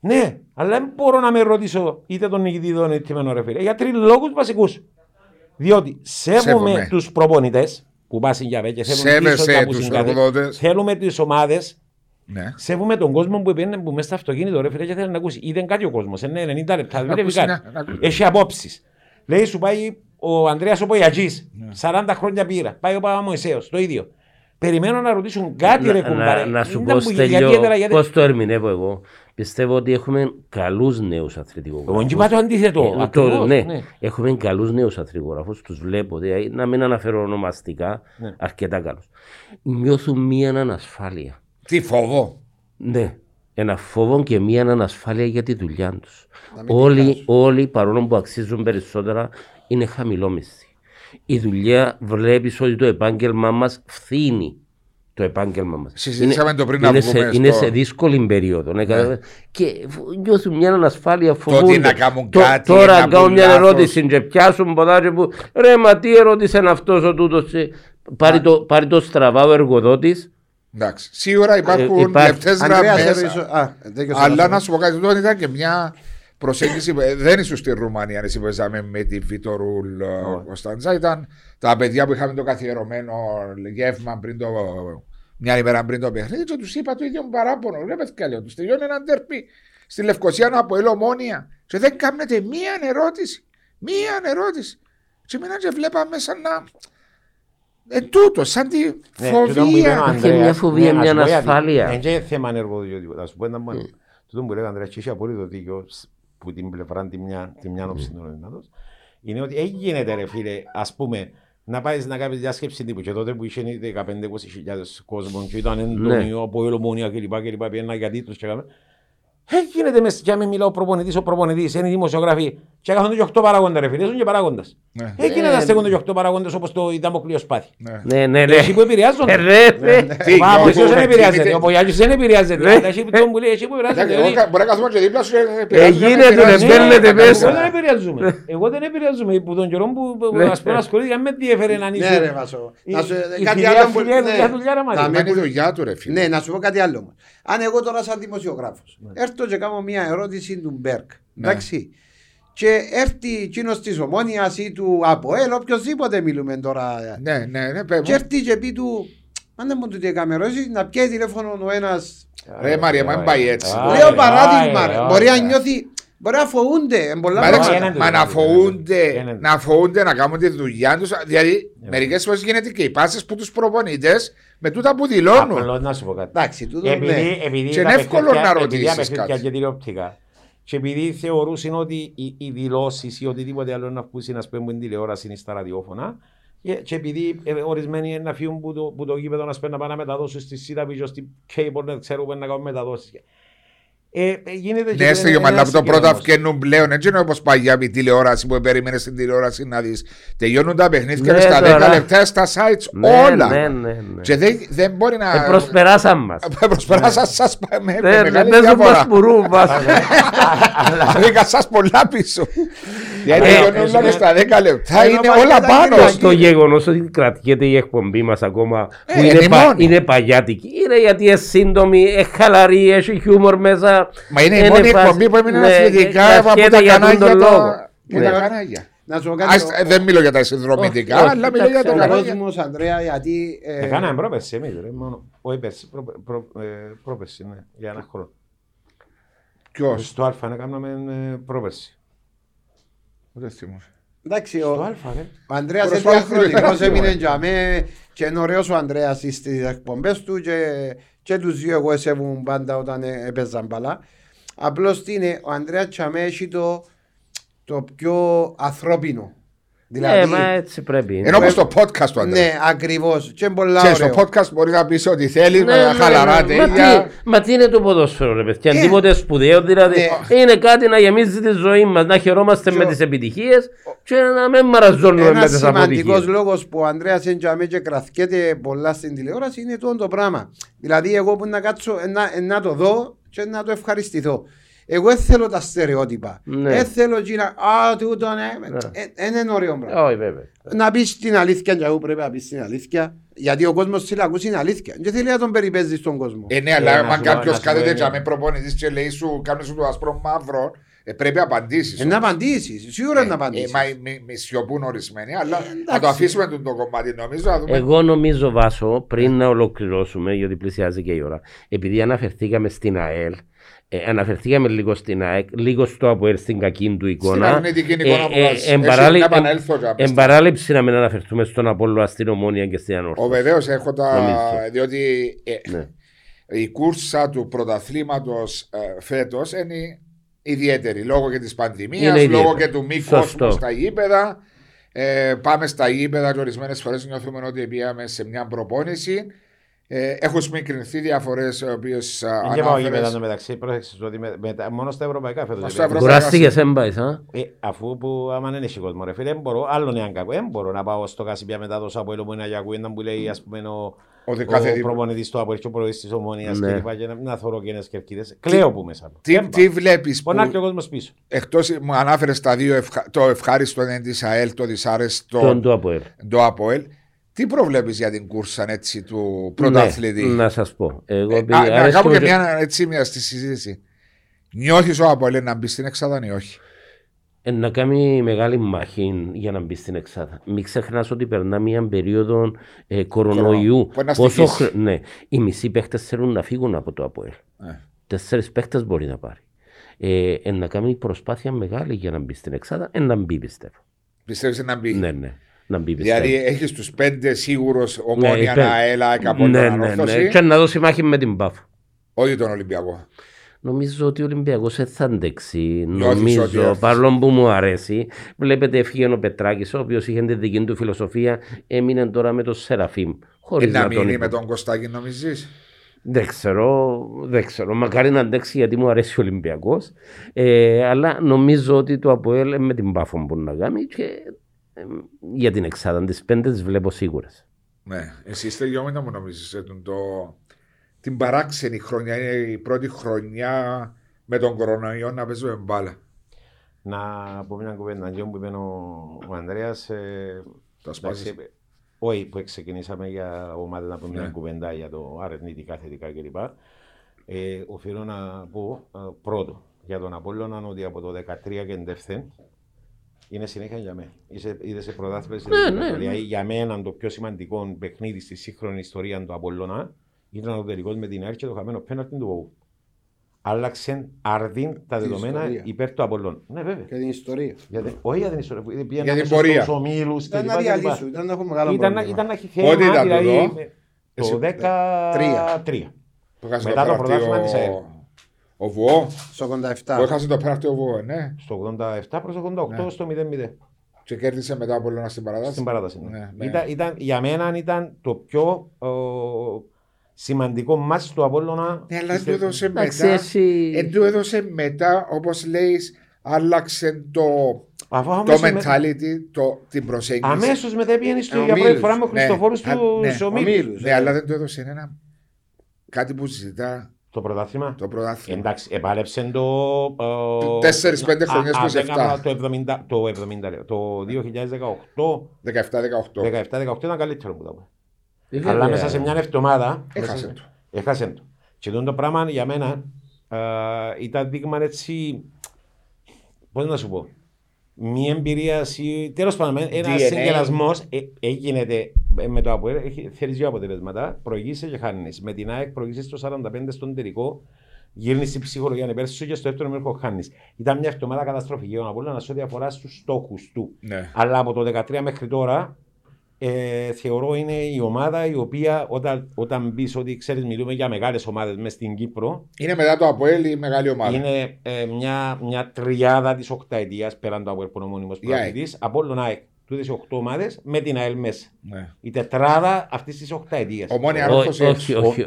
Ναι, αλλά δεν μπορώ να με ρωτήσω είτε τον νικητή τον νικητημένο ρε φίλε, για τρεις λόγους βασικούς. Διότι σέβομαι τους προπονητές. Που πας για βέ και θέλουμε τις ομάδες, ναι. Σέβουμε τον κόσμο που πήγαινε μέσα στο αυτοκίνητο ρε φίλε και θέλει να ακούσει. Είδε κάτι ο κόσμος, είναι 90 λεπτά, δεν βλέπει κάτι. Έχει απόψεις. Λέει σου πάει ο Αντρέας ο Μπογιακής, 40 χρόνια πήρα, πάει ο Παπαμωυσέος, το ίδιο. Περιμένω να ρωτήσουν κάτι ρε κουμπάρε. Να σου πω πώς το ερμηνεύω εγώ. Πιστεύω ότι έχουμε καλούς νέους αθλητικογράφους. Εγώ είπα το αντίθετο. Ακριβώς, ναι. Έχουμε καλούς νέους αθλητικογράφους, τους βλέπω, δηλαδή, να μην αναφέρω ονομαστικά, ναι. Αρκετά καλούς. Νιώθουν μία ανασφάλεια. Τι φόβο. Ναι. ένα φόβο και μια ανασφάλεια για τη δουλειά του. Όλοι, παρόλο που αξίζουν περισσότερα, είναι χαμηλόμισθοι. Η δουλειά, βλέπει ότι το επάγγελμά μας φθήνει. Το επάγγελμα μας. Συζητήσαμε το πριν από λίγο. Είναι σε δύσκολη περίοδο. Ναι. Και νιώθουν μια ανασφάλεια, φοβούνται. Τώρα κάνουν μια ερώτηση και πιάσουν ποτάρια που. Ρε, μα τι ερώτησε αυτός ο τούτος. Πάρει το στραβά ο εργοδότης. Εντάξει. Σίγουρα υπάρχουν λεπτές γραμμές. Αλλά να σου πω κάτι, τότε ήταν και μια προσέγγιση. Δεν ήσουν στη Ρουμανία, εσύ παίζαμε με τη Βιτορούλ Κωνσταντζά. Ήταν τα παιδιά που είχαμε το καθιερωμένο γεύμα πριν το. Μια ημέρα πριν το παιχνίδι, του είπα το ίδιο μου παράπονο. Ρε παιδιά, του τελειώνει έναν τερπί στη Λευκοσία να αποελώ μόνια. Και δεν κάνετε μία ερώτηση. Μία ερώτηση. Και μείναν και βλέπαμε σαν να. Τούτο, σαν τη φοβία. Και μια φοβία, μια ανασφάλεια. Δεν είναι θέμα νερβοδιότητα. Σου πω ένα μόνο. Τούτο που λέει ο Ανδρέας, και έχει απόλυτο δίκιο που την πλευρά τη μια όψη του Ελληνικού, είναι ότι έγινε ρε φίλε, ας πούμε, να πάει να κάνει διάσκεψη τύπου. Και τότε που είχε 15-20 χιλιάδες κόσμων και ήταν εντονιό, από ελομονία κλπ. Πιένα για τίτλους και κάμε. Γίνεται μέσα και μιλά ο προπονητής, είναι δημοσιογράφοι. Και κάθονται και 8 παράγοντα ρε φίλε, ζουν και παράγοντας. Γίνεται να στέκονται και 8 παράγοντες όπως το Ιδαμοκλείο σπάθη. Ναι. Εσύ που επηρεάζονται. Μα εσύ δεν επηρεάζεται, ο Μπογιακής δεν επηρεάζεται. Εσύ που επηρεάζεται. Μπορεί να καθούμε και δίπλα σου επηρεάζεται. Εγώ δεν επηρεάζομαι που τον καιρό που ασχολήθηκα με τι έφερε να νύχει. Ναι, να σου πω κάτι άλλο. Αν εγώ τώρα σαν δημοσιογράφος έρθω και κάνω μια ερώτηση του Μπέρκ, εντάξει, και έρθει εκείνος της Ομόνιας ή του ΑΠΟΕΛ, οποιοσδήποτε μιλούμε τώρα, ναι, και έρθει και πει του, αν δεν μου το διακαμερώσεις, να πιέζει τηλέφωνο ο ένας. Ρε Μαρία, μα πάει έτσι. Λέω παράδειγμα, μπορεί να νιώθει. Μπορεί να φοβούνται. Μα να φοβούνται να κάνουν τη δουλειά τους. Δηλαδή, μερικές φορές γίνεται και οι πάσες που τους προπονητές με τούτα που δηλώνουν. Απλώς να σου πω κάτι. Και είναι εύκολο να ρωτήσεις κάτι. Και επειδή θεωρούσαν ότι οι δηλώσεις ή οτιδήποτε άλλο να ακούσει να σπέμπουν τηλεόραση ή στα ραδιόφωνα, και επειδή ορισμένοι είναι να φύγουν που το γήπεδο να σπέμπουν να πάνε να μεταδώσουν στη ΣΥΤΑΒΙ, στην ΚΕΙΠΟΡ, να ξέρουν να κάνουν μεταδόσεις. Ναι, στο γεμαλάπτο πρώτα φκένουν πλέον. Έτσι είναι όπως παγιά με τηλεόραση που περίμενες στην τηλεόραση να δεις. Τελειώνουν τα παιχνίδια και στα 10 λεπτά στα sites όλα. Και δεν μπορεί να. Προσπεράσαν μας. Προσπεράσαν σας με μεγάλη διαφορά. Ρίχα σας πολλά πίσω. Γιατί τελειώνουν όλα και στα 10 λεπτά είναι όλα πάνω. Στο γεγονός ότι κρατιέται η εκπομπή μας ακόμα που είναι παγιάτικη. Είναι γιατί είναι σύντομη, έχει χαλαρή, έχει χιούμορ μέσα. Μα είναι η μόνη εκπομπή που έμεινε αθλητικά από τα κανάλια. Δεν μιλώ για τα συνδρομητικά, αλλά μιλώ για τον κόσμο, Ανδρέα, γιατί. Έκαναμε πρόπερση εμείς, όχι πέρσι, πρόπερση για ένα χρόνο. Ποιος? Στο Αλφα, έκαναμε πρόπερση. Δεν θυμάμαι. Εντάξει, ο Ανδρέας δεν ήταν χρονικός, έμεινε και είναι ωραίος ο Ανδρέας στις εκπομπές του και τους δύο εγώ εσέβουν πάντα όταν έπαιζαν μπαλά. Απλώς είναι, ο Ανδρέας Τσαμέ έχει το πιο ανθρώπινο. Ναι, μα έτσι πρέπει. Ενώ όπως το podcast του Ανδρέα. Ναι, ακριβώς. Και στο podcast μπορεί να πεις ότι θέλεις, να χαλαράτε. Μα τι είναι το ποδόσφαιρο ρε παιδιά, τίποτε σπουδαίο δηλαδή. Είναι κάτι να γεμίζει τη ζωή μας, να χαιρόμαστε με τις επιτυχίες και να μην μαραζώνουμε με τις αποτυχίες. Ένας σημαντικός λόγος που ο Ανδρέας Εντζαμέ και κραθκέται πολλά στην τηλεόραση είναι το πράγμα. Δηλαδή εγώ που να κάτσω να το δω και να το ευχαριστηθώ. Εγώ δεν θέλω τα στερεότυπα. Δεν θέλω να. Είναι ωραίο πράγμα. Να πει την αλήθεια, και εγώ πρέπει να πει την αλήθεια. Γιατί ο κόσμο θέλει να ακούσει την αλήθεια. Δεν θέλει να τον περιπέζει στον κόσμο. Ναι, αλλά αν κάποιο κάθεται και με προπονητή και λέει σου, κάνε σου το ασπρό μαύρο, πρέπει να απαντήσει. Να απαντήσει, σίγουρα να απαντήσει. Με σιωπούν ορισμένοι, αλλά να το αφήσουμε το κομμάτι νομίζω. Εγώ νομίζω, Βάσο, πριν να ολοκληρώσουμε, γιατί πλησιάζει και η ώρα, επειδή αναφερθήκαμε στην ΑΕΛ. Αναφερθήκαμε λίγο στην ΑΕΚ, λίγο στο ΑΠΟΕΛ στην κακή του εικόνα. Εν παράληψη να μην αναφερθούμε στον Απόλλωνα, στην Ομόνοια και στην Ανόρθωση. Βεβαίως έχω διότι η κούρσα του πρωταθλήματος φέτος είναι ιδιαίτερη. Λόγω και της πανδημίας, λόγω και του μη κόσμου στα γήπεδα. Πάμε στα γήπεδα και ορισμένες φορές νιώθουμε ότι πήγαμε σε μια προπόνηση. Έχω συμμετρηθεί διαφορές οι οποίες ανάφερες. Μεταξύ, πρόσεξες ότι μόνο στα ευρωπαϊκά φέτος. Κουράστηκες, έμπαεις, α? Αφού που άμα είναι εσύ κόσμο, ρε φίλε, δεν μπορώ να πάω στο Κασιπιά μετά το Σαπόελο που είναι Αγιακουίντα που λέει, ας πούμε, ο προπονητής του Αποέλ και ο προπονητής της Ομόνοιας και λοιπά, και να θωρώ και ένας κερκίδες. Κλαίω που μέσα. Τι βλέπεις που εκτός μου ανάφερες το ευχάριστο είναι της ΑΕΛ, το δυσάρεστο το Αποέλ. Τι προβλέπεις για την κούρσα έτσι, του πρωταθλητή? Ναι, να σας πω. Να κάνω και μια στη συζήτηση. Νιώθεις ο Αποέλ να μπει στην εξάδα ή όχι? Να κάνει μεγάλη μάχη για να μπει στην εξάδα. Μην ξεχνάς ότι περνά μια περίοδο κορονοϊού. Ναι, οι μισοί παίχτες θέλουν να φύγουν από το Αποέλ. 4 παίχτες μπορεί να πάρει. Να κάνει προσπάθεια μεγάλη για να μπει στην εξάδα. Να μπει, πιστεύω. Πιστεύεις να μπει? Ναι, ναι. Δηλαδή έχεις τους 5 σίγουρος, Ομόνια, ΑΕΛΑ, Καπολίων, Ανόρθωση. Και να δώσει μάχη με την ΠΑΦ. Όχι τον Ολυμπιακό. Νομίζω ότι ο Ολυμπιακός θα αντέξει. Νομίζω, παρόλο που μου αρέσει. Βλέπετε, έφυγε ο Πετράκης, ο οποίος είχε τη δική του φιλοσοφία, έμεινε τώρα με τον Σεραφείμ. Να μείνει με τον Κωστάκη, νομίζεις? Δεν ξέρω. Μακάρι να αντέξει, γιατί μου αρέσει ο Ολυμπιακός. Αλλά νομίζω ότι το Αποέλ με την ΠΑΦ μπορεί να κάνει. Για την εξάδα, τις 5 βλέπω σίγουρες. Ναι, εσείς τελειώμενα μου νομίζεις την παράξενη χρονιά, είναι η πρώτη χρονιά με τον κορονοϊό να παίζουμε μπάλα. Να πω μια κουβέντα που είπε ο Ανδρέας. Τα σπάσεις. Όχι, που ξεκινήσαμε για ομάδες να πω μια κουβέντα για το αρνητικά, θετικά κλπ. Οφείλω να πω πρώτο για τον Απόλλωνα ότι από το 2013 και εντεύθεν είναι συνέχεια για μένα. Είδε σε πρωτάθλημα. Ναι. Για μένα το πιο σημαντικό παιχνίδι στη σύγχρονη ιστορία του Απόλλωνα ήταν ο τελικός με την ΑΕΛ και το χαμένο πέναλτι του Ποπού. Άλλαξαν άρδιν τα δεδομένα υπέρ του Απόλλωνα. Ναι, βέβαια. Και την ιστορία. Όχι για την ιστορία. Για την πορεία. Ήταν να διαλύσουν. Ήταν να έχει θέμα. Πότε ήταν το 2013. Μετά το πρωτάθλημα τη ΑΕΛ. Ο Βουό, στο 87. Που έχασε το πέναλτι ο Βουό, ναι. Στο 87 προς το 88, ναι. Στο 0-0. Και κέρδισε μετά από Λόνα στην παράταση. Στην παράταση, ναι. Για μένα ήταν το πιο σημαντικό μάτς του Απόλλωνα. Ναι, αλλά του έδωσε μετά. Του έδωσε μετά, όπως λέεις, άλλαξε το mentality, την προσέγγιση. Αμέσως μετά πήγαινε για πρώτη φορά με Χριστοφόρους του Ομίλους. Ναι, αλλά δεν του έδωσε ένα κάτι που συζητά. Το πρωτάθλημα. Εντάξει, επάλεψε το. 4-5 χρονιές προς 7. Το 2018. 17-18 ήταν καλύτερο που τα πω. Αλλά μέσα σε μια εβδομάδα. Έχασε το. Και το πράγμα για μένα ήταν δείγμα έτσι. Πώς να σου πω. Μια εμπειρία. Τέλος πάντων, ένα συγκελασμό έγινε. Με το Αποέλ θέλει 2 αποτελέσματα. Προηγείσαι και χάνει. Με την ΑΕΚ προηγείσαι στο 45 στον τελικό. Γύρνει στην ψυχολογία ανεπέρσου και στο 7ο μήνυμα χάνει. Ήταν μια εβδομάδα καταστροφική για τον Απόλλωνα σε ό,τι αφορά στου στόχου του. Ναι. Αλλά από το 2013 μέχρι τώρα θεωρώ είναι η ομάδα η οποία όταν μπει ότι ξέρει, μιλούμε για μεγάλες ομάδες μέσα στην Κύπρο. Είναι μετά το Αποέλ η μεγάλη ομάδα. Είναι μια τριάδα τη οκταετία πέραν του Αποέλ που είναι ο μόνιμος προηγητής. Απόλλωνα ΑΕΚ. Τούτες 8 ομάδες με την ΑΕΛ μέσα. Ναι. Η τετράδα αυτής της οκταετίας. Όχι.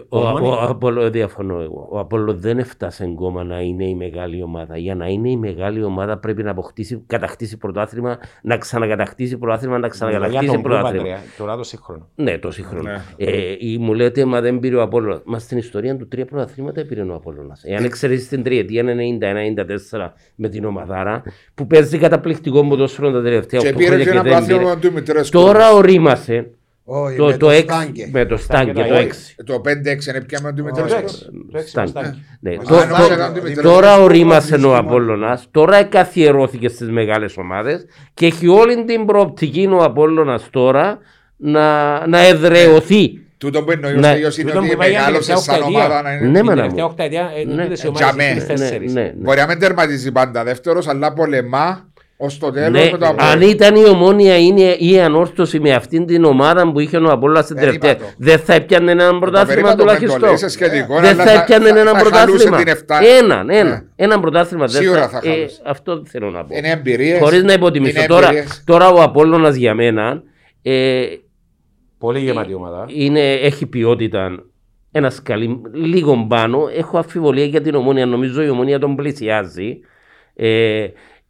Διαφωνώ εγώ. Ο Απόλλων δεν έφτασε ακόμα να είναι η μεγάλη ομάδα. Για να είναι η μεγάλη ομάδα πρέπει να κατακτήσει πρωτάθλημα, να ξανακατακτήσει πρωτάθλημα, να ξανακατακτήσει πρωτάθλημα. Τώρα το σύγχρονο. Ναι, το σύγχρονο. Ναι. Μου λέτε, μα δεν πήρε ο Απόλλωνας. Μα στην ιστορία του 3 πρωταθλήματα πήρε ο Απόλλωνας. Εάν εξαιρέσεις την τριετία 91-94 με την Ομαδάρα που παίζει καταπληκτικό ποδόσφαιρο τα τελευταία 8 χρόνια. Τώρα ορίμασε το 6 με το Στάνκε. Το 5-6 είναι πια με τον Τιμούρ. Τώρα ορίμασε ο Απόλλωνας. Τώρα εκαθιερώθηκε στις μεγάλες ομάδες και έχει όλη την προοπτική ο Απόλλωνας τώρα να εδραιωθεί. Τούτο που εννοεί ο Στέλιος είναι ότι μεγάλωσε σαν ομάδα να είναι τελευταία οκταετία. Μπορεί να μην τερματίζει πάντα δεύτερος, αλλά πολεμά. Ναι, αν ήταν η Ομόνια ή η Ανόρθωση με αυτήν την ομάδα που είχε ο Απόλλωνας στην τελευταία, δεν θα έπιανε έναν πρωτάθλημα τουλάχιστον. Δεν θα έπιανε έναν πρωτάθλημα. Έναν πρωτάθλημα. Σίγουρα θα χαλούσε. Αυτό θέλω να πω. Είναι εμπειρίες. Χωρίς να υποτιμήσω. Τώρα ο Απόλλωνας για μένα. Πολύ γεμάτη ομάδα. Έχει ποιότητα ένα σκαλί, λίγο πάνω. Έχω αμφιβολία για την Ομόνια. Νομίζω η Ομόνια τον πλησιάζει.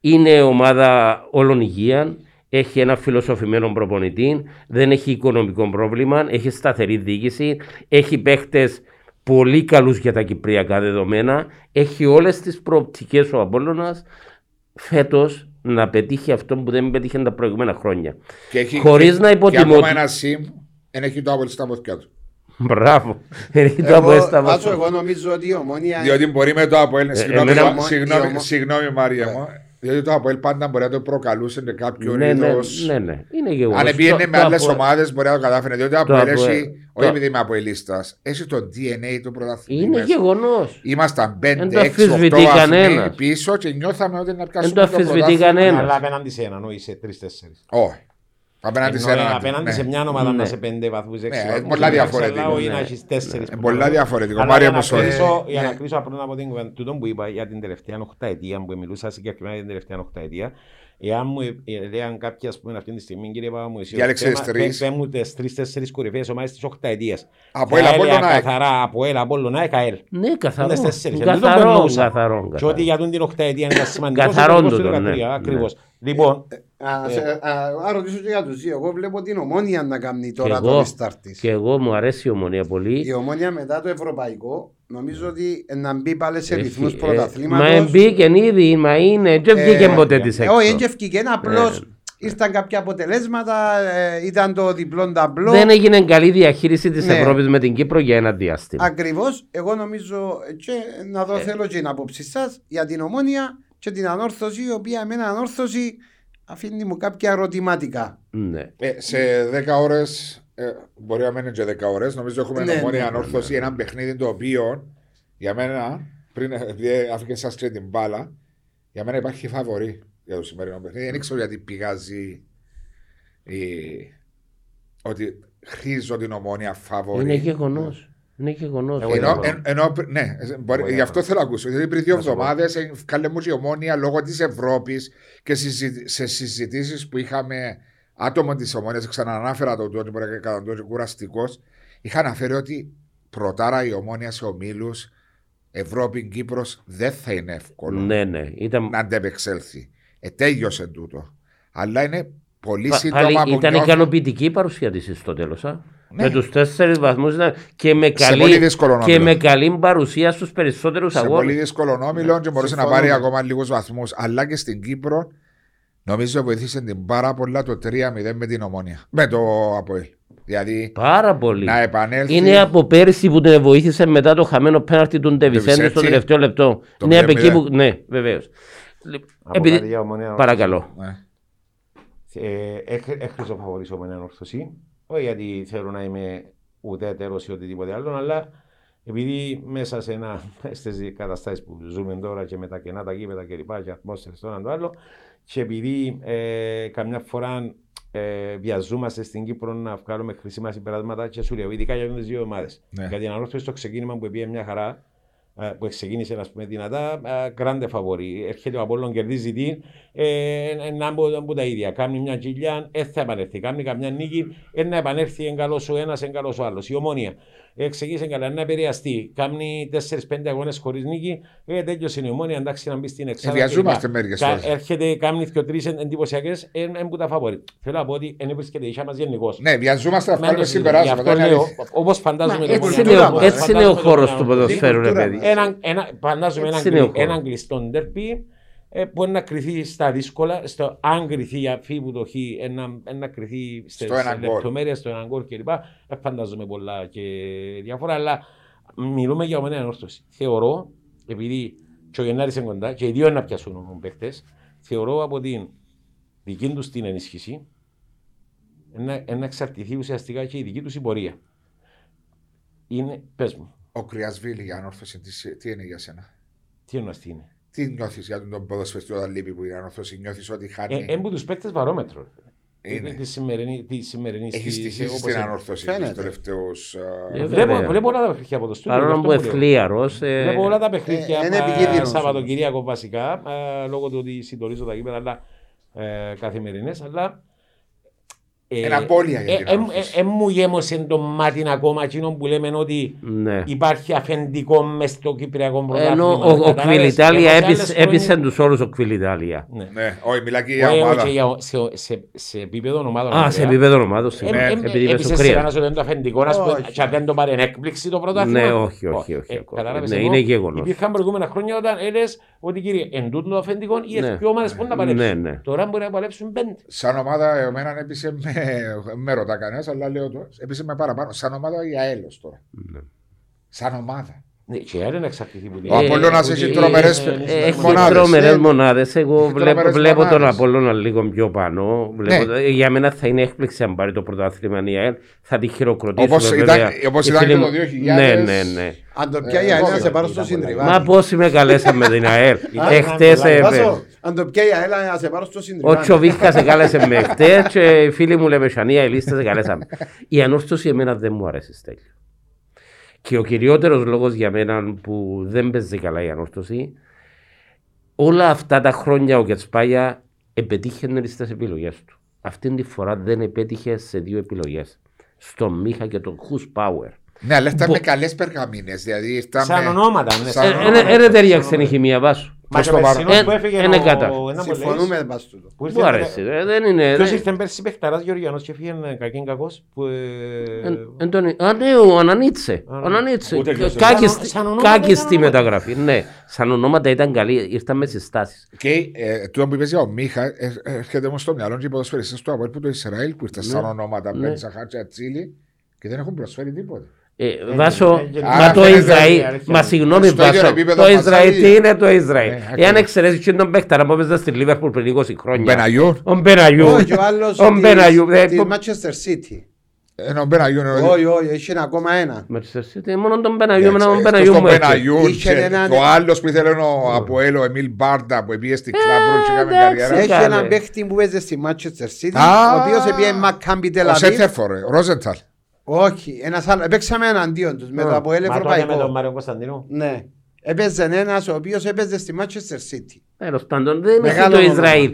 Είναι ομάδα όλων υγεία. Έχει ένα φιλοσοφημένο προπονητή. Δεν έχει οικονομικό πρόβλημα. Έχει σταθερή διοίκηση. Έχει παίχτες πολύ καλούς για τα κυπριακά δεδομένα. Έχει όλες τις προοπτικές ο Απόλλωνας φέτος να πετύχει αυτό που δεν πετύχε τα προηγούμενα χρόνια. Χωρίς να υποτιμώ. Και ακόμα ένα ΣΥΜ δεν έχει το Απόλλωνα στα μοθιά του. Μπράβο. Εγώ νομίζω ότι η Ομόνια. Διότι μπορεί με το Απόλλωνα. Συγγνώμη, Μάρια μου. Διότι το Απόλλωνα πάντα μπορεί να το προκαλούσε σε κάποιον είδος. Ναι. Είναι γεγονός. Αν πήγαινε με άλλες ομάδες μπορεί να το κατάφερε. Διότι το Απόλλωνα έχει. Όχι επειδή είμαι Απολλωνίστας. Έχει το DNA του πρωταθλητή. Είναι γεγονός. Ήμασταν 5-6-8 πίσω και νιώθαμε ότι να πιάσουμε. Δεν το αφισβητεί κανένα. Αλλά απέναντι σε έναν, όχι σε 3-4. Όχι. Απέναντι σε μια ομάδα να σε 5 βαθμούς, 6 βαθμούς. Πολλά διαφορετικό. Πολλά διαφορετικό. Για να κλείσω πρώτα από τούτο που είπα για την τελευταία 8ετία, που μιλούσα συγκεκριμένα για την τελευταία 8ετία, εάν μου έλεγαν κάποιοι, ας πούμε, αυτή τη στιγμή, κύριε Παπαδημονήσιο, παίρνουν τις 3-4 κορυφαίες ομάδες της 8ετίας. Από Ελ Απόλλωνα, καθαρά, από Ελ Απόλλωνα, ΕΚΑΕΛ. Ναι, καθαρό. Και ό,τι για την 8ετία είναι σημαντικό. Ακριβώς. Λοιπόν, να ρωτήσω και για τους δύο. Εγώ βλέπω την Ομόνια να κάνει τώρα το restart της. Και εγώ μου αρέσει η Ομόνια πολύ. Η Ομόνια μετά το ευρωπαϊκό νομίζω ότι να μπει πάλι σε ρυθμούς πρωταθλήματος. Μα μπήκε ήδη, μα είναι. Δεν βγήκε ποτέ της έξω. Όχι, δεν βγήκε. Απλώς ήρθαν κάποια αποτελέσματα. Ήταν το διπλό ταμπλό. Δεν έγινε καλή διαχείριση της Ευρώπης με την Κύπρο για ένα διάστημα. Ακριβώς. Εγώ νομίζω και να δω θέλω και την άποψη σας για την Ομόνια και την Ανόρθωση, η οποία εμένα Ανόρθωση αφήνει μου κάποια ερωτηματικά. Ναι. Σε 10 ώρες, μπορεί να μένει και 10 ώρες, νομίζω έχουμε Ομόνια Ανόρθωση, ένα παιχνίδι το οποίο για μένα, πριν αφήκε σας και την μπάλα, για μένα υπάρχει φαβορή για το σημερινό παιχνίδι. Δεν ξέρω γιατί πηγάζει ότι χρήζω την Ομόνια φαβορή. Είναι γεγονός. Είναι γεγονός. Ναι, μπορεί, γι' αυτό θέλω να ακούσω. Γιατί πριν 2 εβδομάδες κάλε μου η Ομόνια λόγω της Ευρώπης και σε συζητήσεις που είχαμε άτομα της Ομόνιας, ξαναανάφερα τον τότε, μπορεί να ήταν τότε κουραστικός, είχα αναφέρει ότι πρωτάρα η Ομόνια σε ομίλους Ευρώπη, Κύπρος δεν θα είναι εύκολο να αντεπεξέλθει. Τέλειωσε τούτο. Αλλά είναι πολύ σύντομα. Ήταν ικανοποιητική η παρουσία της στο τέλος. Ναι. Με τους 4 βαθμούς και με καλή παρουσία στους περισσότερους αγώνες. Σε πολύ δύσκολο όμιλο και μπορούσε να πάρει ακόμα λίγους βαθμούς. Αλλά και στην Κύπρο νομίζω βοηθήσε την πάρα πολλά το 3-0 με την Ομόνια. Με το Απόελ. Δηλαδή πάρα πολύ. Να επανέλθει. Είναι από πέρσι που την βοήθησε μετά το χαμένο πέναρτι του Ντεβισέντε στο τελευταίο λεπτό. Ναι, από εκεί που. Ναι, βεβαίως. Επειδή. Παρακαλώ. Έχριζω φαβορήσω με έναν Ορθωσή. Όχι γιατί θέλω να είμαι ουδέτερος ή οτιδήποτε άλλο, αλλά επειδή μέσα σε στις καταστάσεις που ζούμε τώρα και με τα κενά, τα γήπεδα κλπ. Και ατμόσφαιρες το ένα το άλλο, και επειδή καμιά φορά βιαζόμαστε στην Κύπρο να βγάλουμε χρήσιμα συμπεράσματα και σου λέω, ειδικά για αυτές τις δύο ομάδες. Ναι. Γιατί να ρωτήσω στο ξεκίνημα που πήγε μια χαρά, που ξεκίνησε να πούμε δυνατά, grande φαβορί. Έρχεται ο Απόλλων, κερδίζει τι, να μπουν τα ίδια. Κάμνει μια κοιλιά, θα επανέλθει. Κάμνει καμιά νίκη, να επανέλθει εν καλός ο ένας, εν καλός ο άλλος. Η Ομόνια ξεκίνησε καλά, να επηρεαστεί. Κάμνει 4-5 αγώνες χωρίς νίκη, τέλειωσε η Ομόνια, εντάξει να μπει στην εξάδα. Βιαζούμαστε μερικές φορές. Έρχεται, κάμνει 2-3 εντυπωσιακές, που τα φαβορί. Θέλω να πω ότι δεν βρίσκεται η μας γενικώς. Ναι, βιαζούμαστε να βγάλουμε συμπεράσματα. Όπως φαντάζομαι. Έτσι είναι ο χώρος του ποδοσφαίρου, ρε παιδί. Φαντάζομαι έναν κλειστό ντερπι μπορεί να κρυθεί στα δύσκολα, στο αν κρυθεί αφήβου το χ, να κρυθεί σε λεπτομέρειες, στο έναν γκολ κλπ. Φαντάζομαι πολλά και διάφορα, αλλά μιλούμε για Ομόνια Ανόρθωση. Θεωρώ, επειδή και ο Γενάρης είναι κοντά και οι δύο να πιάσουν παίκτες, θεωρώ από την δική τους την ενίσχυση να εξαρτηθεί ουσιαστικά και η δική τους η πορεία. Είναι, πες μου. Ο Κρυασβίλη για Ανόρθωση, τι είναι για σένα? Τι εννοώ, τι είναι. Τι νιώθεις για τον ποδοσφαιριστή όταν λείπει που η Ανόρθωση, νιώθεις ότι χάνει. Έμπου τους παίκτες βαρόμετρο. Είναι τη σημερινή στιγμή. Έχει στοιχήσει στην Ανόρθωση του τελευταίου. Βλέπω όλα τα παιχνίδια από το στούντιο. Παρόλο που εθλίαρο. Βλέπω όλα τα παιχνίδια Σαββατοκυριακό βασικά, λόγω του ότι συντονίζω τα γήπεδα καθημερινές, αλλά Εν απώλεια για την άφηση. Μου γέμωσε το μάτι ακόμα εκείνο που λέμε ότι υπάρχει αφεντικό μες στο Κυπριακό πρωτάθλημα. Ο Κβιλιτάλια έπεισε τους όλους ο Κβιλιτάλια. Ναι, όχι μιλά και για ομάδα. Σε επίπεδο ομάδων. Α, σε επίπεδο ομάδων. Έπεισε σε κανένα δεν το αφεντικό και δεν το πάρει έκπληξη το πρωτάθλημα. Ναι, όχι, όχι. Είναι γεγονός. Υπήρχαν προηγούμενα χρόνια όταν έλεγες ότι κύριε εν τούτο το αφεντικό ή εσύ ποιο ομάδες πού να παλέψουν. Τώρα μπορεί να παλέψουν πέντε. Σαν ομάδα εμένα έπεισε με. Με ρωτά κανένας, αλλά λέω τώρα. Επίσης με παραπάνω. Σαν ομάδα η ΑΕΛΟΣ τώρα. Ναι. Σαν ομάδα. Ναι, και η ΑΕΛ είναι εξαρτητή που λέει. Ο Απολλώνας έχει τρομερές μονάδες. Έχει τρομερές μονάδες. Εγώ βλέπω τον Απολλώνα λίγο πιο πάνω. Για μένα θα είναι έκπληξη αν πάρει το πρωτάθλημα η ΑΕΛ. Θα τη χειροκροτήσουμε. Όπως ήταν και το 2000. Ναι. Αν το πιάει η ΑΕΛ, θα σε πάρω στο συντριβάνι. Μα πώς με καλέσαμε την ΑΕΛ. Εχθές έφερε. Αν το πιάει η ΑΕΛ, θα σε πάρω στο συντριβάνι. Ο Τσοβίχα σε κάλεσε με χτες και οι φίλοι μου Λεμεσανία, η λίστα σε καλέσαμε. Η ανόρθωση εμένα δεν μου αρέσει, Στέλιο. Και ο κυριότερος λόγος για μένα που δεν παίζει καλά η ανόρθωση, όλα αυτά τα χρόνια ο Κερτσπάγια επετύχαινε στις επιλογές του. Αυτήν τη φορά δεν επέτυχε σε δύο επιλογές. Στον Μίχα και τον Who's Power. Ναι, αλλά ήρθαμε καλές περγαμίνες. Δηλαδή σαν ονόματα. Είναι ταιριάξε η χημία βάσου. Μα το παρόν που έφυγε είναι κατά. Συμφωνούμε βάσου. Μου αρέσει. Ποιος ήρθε πέρσι παιχταράς Γεωργιανός και έφυγε κακήν κακός. Α, ναι, ο Ανανίτσε. Κάκιστη μεταγραφή. Ναι, σαν ονόματα ήταν καλή. Ήρθαμε στις στάσεις. Και του που είπες για ο Μίχα, έρχεται όμως στο μυαλό και οι ποδοσφαιριστές του Αποέλ του Ισραήλ που ήρθαν σαν ονόματα. Και δεν έχουν προσφέρει τίποτα. Βάσο, μα το Ισραήλ, μα συγγνώμη Βάσο, το Ισραήλ τι είναι το Ισραήλ. Εάν εξαιρέσεις και τον παίκταρα που έπαιζε στη Λίβερπουλ πριν 20 χρόνια. Ο Μπεναγιού. Όχι ο άλλος της Μάντσεστερ Σίτι. Ο Μπεναγιού. Όχι, είχε ακόμα ένα. Μάντσεστερ Σίτι, μόνο τον Μπεναγιού. Τον Μπεναγιού, ο άλλος που ήθελε ο Αποέλ, ο Εμίλ Μπάρντα που πήγε στην Κλαμπρού και κάμε καριέρα. Έχει έναν παίκτη που έπαιζε στη Μάντσεστερ Σίτι, ο οποίος πήγε Μακάμπι Τελ Αβίβ. Όχι, ένας άλλος. Παίξαμε εναντίον τους με το Αποέλ Ευρωπαϊκό. Μα με τον Μάριο Κωνσταντινού. Ναι. Έπαιζε ένας ο οποίος έπαιζε στη Μάντσεστερ Σίτι. Τέλος πάντων, δεν είναι το Ισραήλ.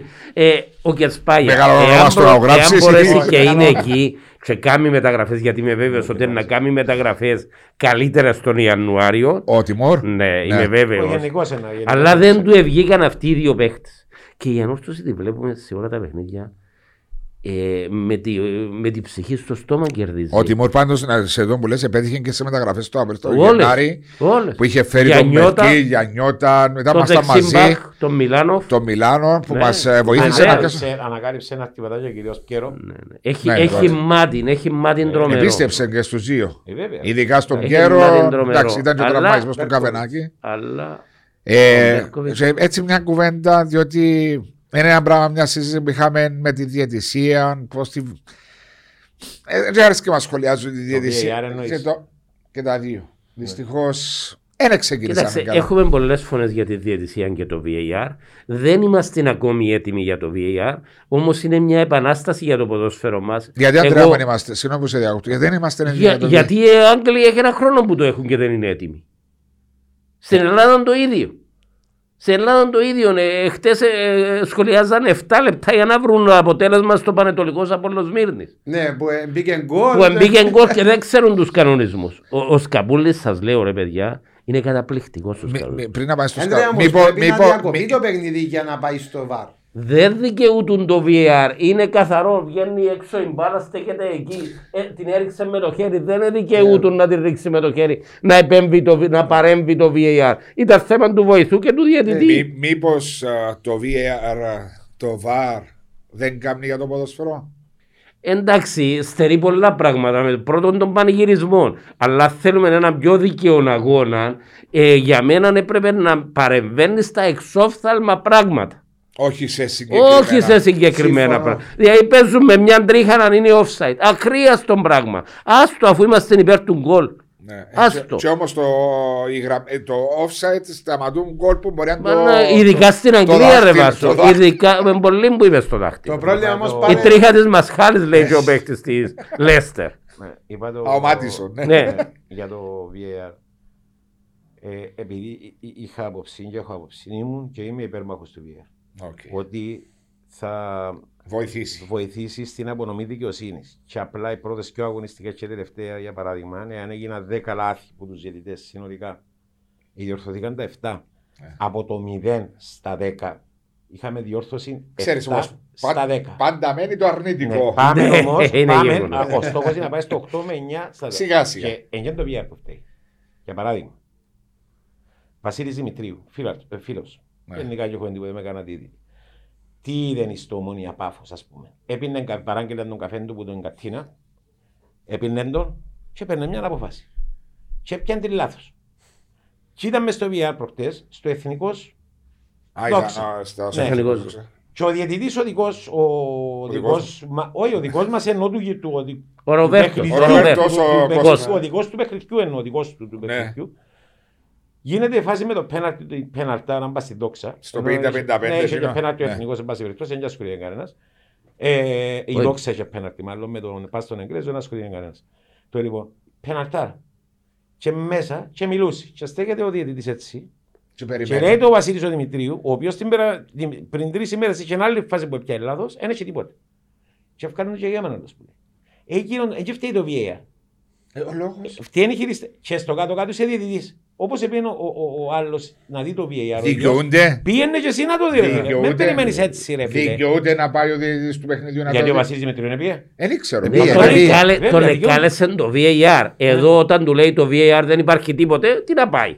Ο Κερτσπάγια, εάν μπορέσει και είναι εκεί και κάνει μεταγραφές, γιατί είμαι βέβαιος ότι είναι να κάνει μεταγραφές καλύτερα στον Ιανουάριο. Ο Τιμούρ. Ναι, είμαι βέβαιος. Αλλά δεν του ευγήκαν αυτοί οι δύο παίχτες. Και η ανόρθωση τη βλέπουμε σε όλα τα παιχνίδια. Με την ψυχή στο στόμα κερδίζει. Ο Τιμούρ πάντως σε εδώ που λες επέτυχε και σε μεταγραφές στο Απερτό Γενάρη που είχε φέρει τον Μερκή, Γιαννιώτα, μετά το μάσταν μαζί μπακ, τον Μιλάνο που μας βοήθησε να κάνουμε. Ανακάλυψε ένα χτυπατάκι ο κύριος Πιέρο. Έχει μάτι τρομερό. Επίστεψε και στους δύο. Ειδικά στον Πιέρο, εντάξει, ήταν και ο τραυματισμός στον Καβενάκη. Έτσι μια κουβέντα διότι. Είναι ένα πράγμα, μια συζήτηση που είχαμε με τη διαιτησία. Πώς τη. Δεν άρεσε και μας σχολιάζουν τη διαιτησία. Και τα δύο. Δυστυχώς δεν ξεκινήσαμε. Κοιτάξτε, έχουμε πολλές φωνές για τη διαιτησία και το VAR. Δεν είμαστε ακόμη έτοιμοι για το VAR. Όμως είναι μια επανάσταση για το ποδόσφαιρο μας. Γιατί Αντρέα δεν είμαστε. Συγγνώμη που σε διακόπτω. Γιατί δεν είμαστε έτοιμοι για το VAR. Γιατί οι Άγγλοι έχουν ένα χρόνο που το έχουν και δεν είναι έτοιμοι. Στην Ελλάδα το ίδιο. Σε Ελλάδα το ίδιο. Χτες σχολιάζαν 7 λεπτά για να βρουν αποτέλεσμα στο Πανετολικό Απόλλων Σμύρνης. Ναι, που μπήκε γκολ και δεν ξέρουν τους κανονισμούς. Ο Σκαμπούλης, σας λέω ρε παιδιά, είναι καταπληκτικός. Πριν να πάει στο Σκαμπούλης, πρέπει να διακοπεί το παιχνίδι για να πάει στο βαρ. Δεν δικαιούτουν το VR. Είναι καθαρό. Βγαίνει έξω η μπάλα, στέκεται εκεί. Την έριξε με το χέρι. Δεν δικαιούτουν να την ρίξει με το χέρι. Να παρέμβει το VR. Ήταν θέμα του βοηθού και του διαιτητή. Μήπως το VR, το VAR δεν κάνει για το ποδοσφαιρό. Εντάξει, στερεί πολλά πράγματα. Με πρώτον των πανηγυρισμών. Αλλά θέλουμε έναν πιο δίκαιο αγώνα. Για μένα έπρεπε να παρεμβαίνει στα εξόφθαλμα πράγματα. Όχι σε συγκεκριμένα πράγματα. Δηλαδή παίζουμε μια τρίχα να είναι offside. Ακρίαστο πράγμα. Άστο αφού είμαστε υπέρ του γκολ. Και όμως το offside σταματούν γκολ που μπορεί να το. Ειδικά στην Αγγλία ρε Βάσο. Ειδικά με πολλοί που είμαι στο δάχτυλο. Το πρόβλημα όμως πάλι. Η τρίχα της Μασχάλης λέει και ο παίκτης της Λέστερ. Ο Μάτισον. Για το VAR. Επειδή είχα αποψή και έχω αποψή μου και είμαι υπέρμαχος του VAR. Okay. Ότι θα βοηθήσει στην απονομή δικαιοσύνη. Και απλά οι πρώτες και αγωνιστικές και τελευταία, για παράδειγμα, αν έγιναν 10 λάθη από τους διαιτητές συνολικά, διορθωθήκαν τα 7. Από το 0 στα 10 είχαμε διόρθωση 7 στα 10. Πάντα μένει το αρνητικό. Ναι, πάμε όμως, ο στόχος είναι να πάει στο 8 με 9 στα 10. Σιγά σιγά. Και εν το βγει από αυτή. Για παράδειγμα, Βασίλης Δημητρίου, φίλος. Γενικά και έχω εντύπωση με κανένα δίδυ. Τι είδε στο Ομόνοια Πάφος, ας πούμε. Έπινε, παράγγελε τον καφέ του που τον κατίνα, έπινε τον και έπαιρνε μια αποφάση. Και έπιανε τη λάθος. Και ήταν μες στο VR προχτές, στο Εθνικός Τόξα. Και ο διαιτητής ο δικός, όχι ο δικός μας εννοώ του ο Ροβέρτος, ο δικός του παιχνιδιού εννοώ, ο δικός του παιχνιδιού. Γίνεται η φάση με το πέναλτα να μπας στην Τόξα. Στο 50-55. Ναι, είχε και πέναλτι ο Εθνικός, εν πάση περιπτώσει, δεν ασχολείται κανένας. Η Τόξα είχε πέναλτι, μάλλον με τον πας στον Εγγρέζο, δεν ασχολείται κανένας. Το λοιπόν, πέναλτάρα. Και μέσα, και μιλούσε. Και στέκεται ο διαιτητής έτσι. Και λέει το Βασίλης ο Δημητρίου, ο οποίος πριν 3 ημέρες είχε άλλη φάση που έπιανε λάθος, δεν είχε τίποτα. Και ευκάνουν και για μένα. Εκεί φταίει το VAR. Ο λόγος. Και στο κάτω-κάτω είσαι διαιτητής. Όπως έπαιρνε ο άλλος να δει το VAR. Δικαιούνται. Πήγαινε και εσύ να το δει. Δεν περιμένεις έτσι, ρε φίλε. Δικαιούνται να πάει ο διαιτητής του παιχνιδιού να το δει. Γιατί ο Βασίλης Δημητρίου είναι πήγε. Δεν ξέρω. Τον εκάλεσε το VAR. Εδώ όταν του λέει το VAR δεν υπάρχει τίποτε, τι να πάει.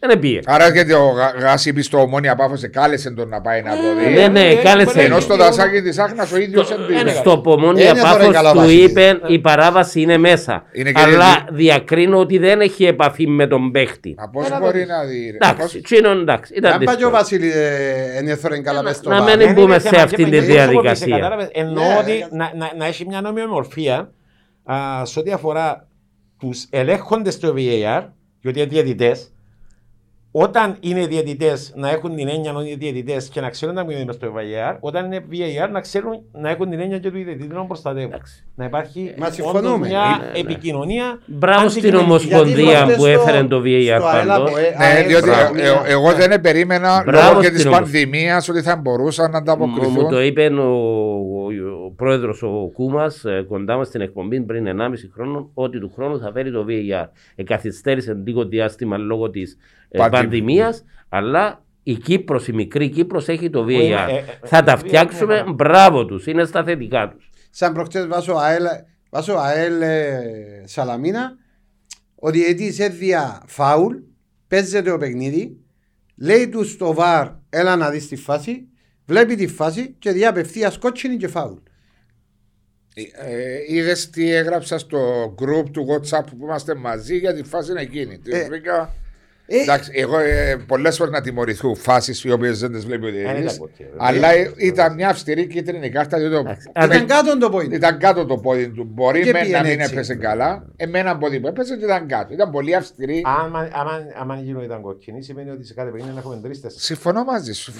Δεν πήγε. Άρα και ο Γασίπης στο Ομόνοια Πάφος κάλεσε τον να πάει να το δει. Ναι, κάλεσε. Ενώ στο δασάκι της Άχνας ο ίδιος εμπλήγε. Στο Ομόνοια Πάφος του είπε η παράβαση είναι μέσα. Αλλά διακρίνω ότι δεν έχει επαφή με τον παίχτη. Πώ μπορεί να δει. Εντάξει, τσίνον εντάξει. Αν πάει ο Βασίλης ενδιαφέρον καλά μέσα στο Ομόνοια. Να μην μπούμε σε αυτή τη διαδικασία. Εννοώ ότι να έχει μια νομιμορφία σε ό,τι αφορά τους ελέγχοντες στο VAR, γιατί είναι διαιτητές. Όταν είναι διαιτητές να έχουν την έννοια ότι είναι διαιτητές και να ξέρουν να μιλούν στο VAR, όταν είναι VAR να ξέρουν να έχουν την έννοια και του διαιτητή να προστατεύουν. Να υπάρχει μια επικοινωνία. Μπράβο στην Ομοσπονδία που έφερε το VAR πάντως. Διότι εγώ δεν περίμενα λόγω και της πανδημίας ότι θα μπορούσαν να ανταποκριθούν. Μου το είπε ο πρόεδρος ο Κούμας κοντά μας στην εκπομπή πριν 1,5 χρόνο ότι του χρόνου θα φέρει το VAR. Καθυστέρησε λίγο διάστημα λόγω της πανδημίας, αλλά η Κύπρος, η μικρή Κύπρος έχει το VAR. Θα τα φτιάξουμε, μπράβο τους, είναι στα θετικά τους. Σαν προχτές βάζω ΑΕΛ Σαλαμίνα, ο διαιτής έδια φάουλ, παίζεται ο παιχνίδι, λέει του στο βαρ έλα να δεις τη φάση, βλέπει τη φάση και διαπευθεία κότσινη και φάουλ. Είδες τι έγραψα στο group του WhatsApp που είμαστε μαζί για τη φάση να γίνει. Εντάξει, εγώ πολλές φορές να τιμωρηθούν φάσεις οι οποίες δεν τις βλέπει ο διαιτητής. Αλλά ήταν μια αυστηρή κίτρινη κάρτα. Ήταν κάτω το πόδι του. Μπορεί να μην έπεσε καλά. Εμένα πόδι που έπεσε ήταν κάτω. Ήταν πολύ αυστηρή. Αν γίνω ήταν κοκκινή, σημαίνει ότι σε κάθε παιχνίδι να έχουμε 3-4. Συμφωνώ μαζί σου.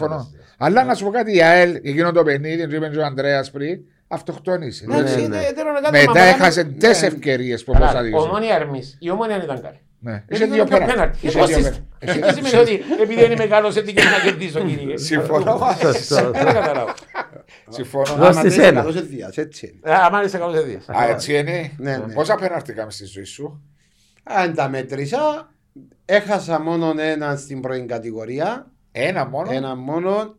Αλλά να σου πω κάτι, η ΑΕΛ, εκείνο το παιχνίδι, το είπε ο Αντρέας πριν, αυτοκτόνησε. Μετά έχασε 4 ευκαιρίες που μπορούσε να δει. Η Ομόνοια ήταν καλή. Είχε δύο πέναρτι. Δεν σημαίνει ότι επειδή είναι μεγάλος έτσι και να κερδίσω, κύριε. Συμφωνώ. Δεν καταλάβω. Συμφωνώ. Άμα είσαι καλός εδίας. Έτσι είναι. Πόσα πέναρτι κάνεις στη ζωή σου? Αν τα μέτρησα, έχασα μόνο ένα στην πρώην κατηγορία. Ένα μόνο.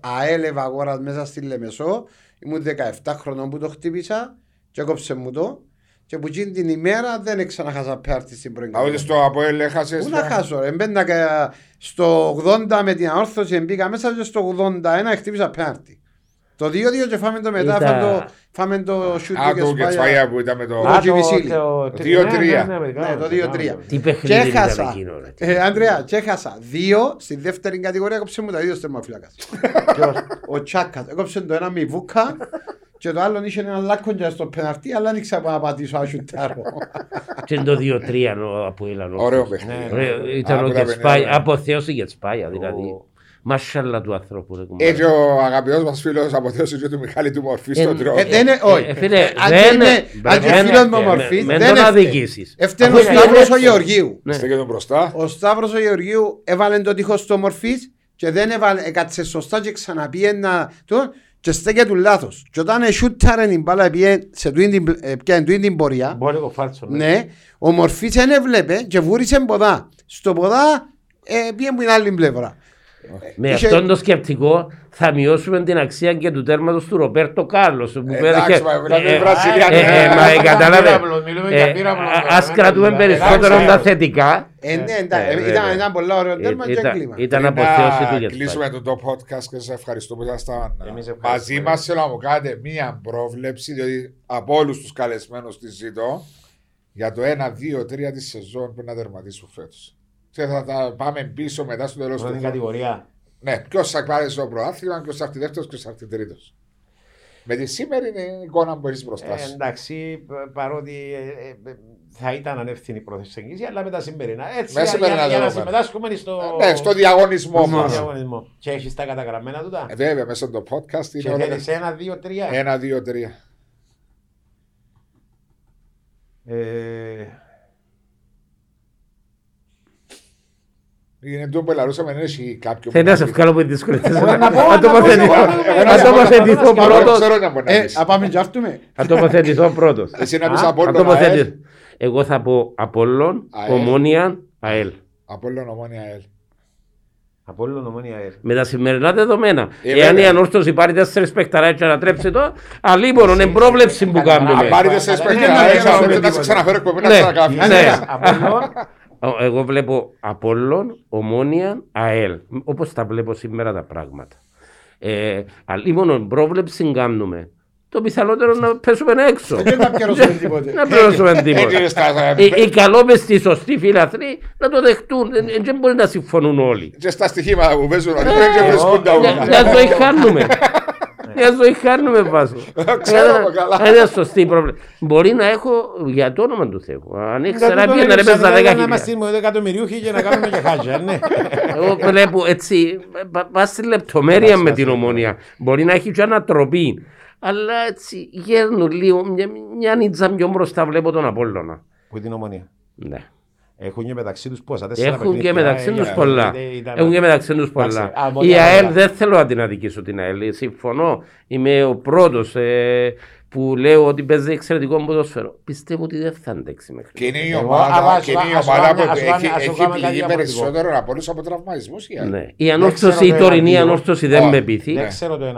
ΑΕΛ Ευαγόρας μέσα στη Λεμεσό. Ήμουν 17 χρονών που το χτύπησα και έκοψε μου το. Και που γίνει την ημέρα δεν ξαναχάσα πέρτη στην πρωινή. Ούτε στο ΑΠΟΕΛ έχασες. Πού να χάσω ρε, στο 80 με την αόρθωση μπήκα μέσα και στο 81 χτύπησα πέρτη. Το 2-2 και φάμε το μετά, φάμε το σούτιο και σπάγια που ήταν με το Κιβισίλη. 2-3. Ναι, το 2-3. Τι παιχνίδι ήταν εκείνο ρε. Αντρέα, και έχασα 2 στη δεύτερη κατηγορία, έκοψε μου τα 2 στερμαφυλάκας. Ο Τσάκας, έκοψε το ένα μη βούκα. Και το άλλο είχε έναν λάκκοντια στο πεναρτί, αλλά δεν ήξερα να πατήσω ασιουτάρο. Και το 2-3 από Ελλάδο. Ωραίο παιχνίδι. Ήταν ο Γετσπάγια, αποθέωσε η Γετσπάγια δηλαδή. Μασσάλα του ανθρώπου. Έτσι ο αγαπητός μας φίλος αποθέωσε και του Μιχάλη του Μορφή στον τρόπο. Αν και φίλος μου Μορφής δεν αδικήσεις. Ευταίνει ο Σταύρος ο Γεωργίου. Ο Σταύρος ο Γεωργίου έβαλε το τείχος στο Μορφής και δεν έβαλε, έκατσε σωστά και ξαναπήγαινα. και στέκε του λάθος. Και όταν σούταρε την μπάλα πιάνε την πορεία, ναι, ο Μορφής δεν έβλεπε και βούρισε ποδά. Στο ποδά πήγε από την άλλη πλευρά. Με αυτόν το σκεπτικό θα μειώσουμε την αξία και του τέρματος του Ροπέρτο Κάρλος που πέρασε. Μα κατάλαβε. Ας κρατούμε περισσότερο τα θετικά. Ήταν πολύ ωραίο τέρμα και κλίμα. Να κλείσουμε το podcast και σας ευχαριστώ που ήσασταν μαζί μας. Θέλω να μου κάνετε μία πρόβλεψη, διότι από όλους τους καλεσμένους τη ζητώ για το 1, 2, 3 τη σεζόν που να τερματίσουν φέτος. Και θα τα πάμε πίσω μετά στο τέλος του κατηγορία. Ναι, ποιος θα πάρει στο προάθλημα, ποιος θα έρθει δεύτερος, ποιος θα έρθει τρίτος. Με τη σήμερα είναι εικόνα που μπορείς μπροστά σου. Εντάξει, παρότι θα ήταν ανεύθυνη η πρόθεση, αλλά με τα σημερινά. Έτσι, για να συμμετάσχουμε στο... Ναι, στο διαγωνισμό μας. Και έχεις τα καταγραμμένα του τα. Βέβαια, μέσα στο podcast. Και θέλεις 1, 2, 3. 1, 2, 3. Είναι το που ελαρούσαμε, δεν έχει κάποιον. Θέλω να σε βγάλω από τη δυσκολία. Αν τοποθετηθώ πρώτος. Αν πάμε και αυτούμε. Αν τοποθετηθώ πρώτος. Εσύ να πεις Απόλλων, ΑΕΛ. Εγώ θα πω Απόλλων, Ομόνια, ΑΕΛ. Απόλλων, Ομόνια, ΑΕΛ. Με τα σημερινά δεδομένα. Εάν η ανόρθωση πάρει 4 παιχταράκια και ανατρέψει το, αλλήμον είναι πρόβλεψη που κάνουμε. Αν πάρει 4 παιχταράκια, θα σε ξαναφέρω εκπομπή να ξανακάφει. Εγώ βλέπω Απόλλων, Ομόνια, ΑΕΛ. Όπως τα βλέπω σήμερα τα πράγματα. Αλλή μόνο πρόβλεψη κάνουμε. Το πιθανότερο να πέσουμε έξω. Να πληρώσουμε τίποτε. Οι καλόπες τη σωστή φιλαθροί να το δεχτούν. Δεν μπορεί να συμφωνούν όλοι. Και στα στοιχήματα που παίζουν, δεν βρίσκουν τα ούλα. Να το χάνουμε. Μια ζωή χάνουμε βάζω. Ένα σωστή πρόβλημα. Μπορεί να έχω για το όνομα του Θεού. Αν ήξερα ποιο να ρεπέζα 10.000. Να είμαστε με 10 εκατομμυριούχοι για να κάνουμε και χάζια. Εγώ βλέπω έτσι. Πα στη λεπτομέρεια με την Ομόνια. Μπορεί να έχει και ανατροπή. Αλλά έτσι γέρνουν λίγο. Μια νίτσα πιο μπροστά βλέπω τον Απόλλωνα. Που την Ομόνια. Ναι. Έχουν και μεταξύ τους πόσα. Έχουν και μεταξύ τους πολλά. Η ΑΕΛ δεν θέλω να την αδικήσω την ΑΕΛ. Συμφωνώ. Είμαι ο πρώτος που λέω ότι παίζει εξαιρετικό ποδόσφαιρο. Πιστεύω ότι δεν θα αντέξει μέχρι. Και είναι η ομάδα που έχει πληγεί περισσότερο από όλους από τραυματισμούς. Η ανόρθωση, η τωρινή ανόρθωση δεν με πείθει. Δεν ξέρω το 1-2.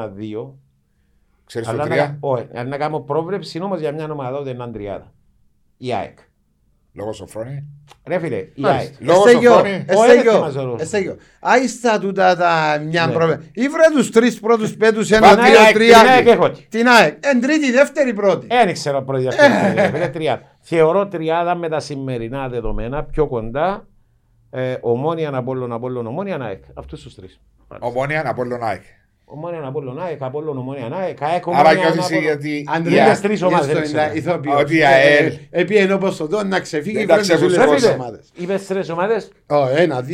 Ξέρεις το 3. Όχι. Αν να κάνω πρόβλεψη όμως για μια ομάδα ούτε έναν τριάδα. Η ΑΕΚ. Λόγω Σοφρόνη. Ρε φίλε, λόγω Σοφρόνη. Εστέγιο. Άιστα τούτα τα μια πρόβλημα. Ήβρε τους τρεις πρώτους πέτους, 1, 2, 3. Την ΑΕΚ. Εν τρίτη, δεύτερη, πρώτη. Εν ξέρω πρώτη αυτή. Θεωρώ τριάδα με τα σημερινά δεδομένα πιο κοντά. Ομόνια, Απόλλων, Απόλλων, Ομόνια, ΑΕΚ. Αυτούς τους τρεις. Ομόνια, Απόλλων, ΑΕΚ. Ομόνια, Απόλλων, ΑΕΚ, Απόλλων, Ομόνια, ΑΕΚ, ΑΕΚ, Ομόνια, ότι η ΑΕΛ επίεν όπως το να ξεφύγει ομάδες. Είπες 3 ομάδες. 1, 2,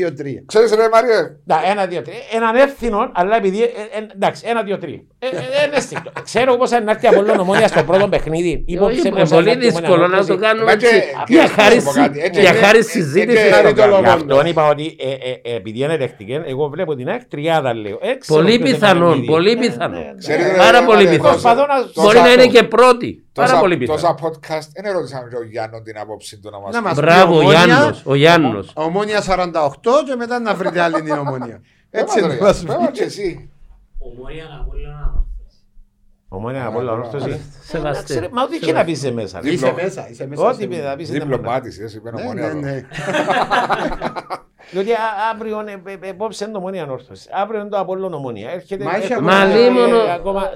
3. Ξέρεις ρε Μάριε. 1, 2, 3. Έναν εύθυνο, αλλά επειδή, εντάξει, 1, 2, 3. Ξέρω πως αν έρθει Απόλλων, Ομόνια στο πρώτο παιχνίδι. Είναι πολύ δύσκολο να το κάνουμε για χάρη συζήτηση. Γι' αυτόν είπα ότι επειδή είναι δεχτήκεν, εγώ βλέπω την ΑΕΚ τριάδα λέω. Πολύ πιθανό. Πολύ πιθανό. Πάρα πολύ πιθανό. Μπορεί να είναι και πρώτη. Πάρα πολύ πιθανό. Τόσα podcast δεν ρώτησαμε και ο Γιάννο την άποψη του να μας πει. Μπράβο ο Γιάννος. Ομόνια 48 και μετά να βρείτε άλλη την Ομόνια. Έτσι είναι. Ομόνια να πολύ να. Ομόνια να πολύ να ορθώσει. Σεβαστέ. Μα ό,τι είχε να πεις μέσα. Είσαι μέσα. Ό,τι είχε να πεις. Διπλωμάτης. Διότι αύριο επόψε είναι το Ομόνια ανόρθωση. Αύριο είναι το Απόλλων Ομόνια. Μα λίμωνο.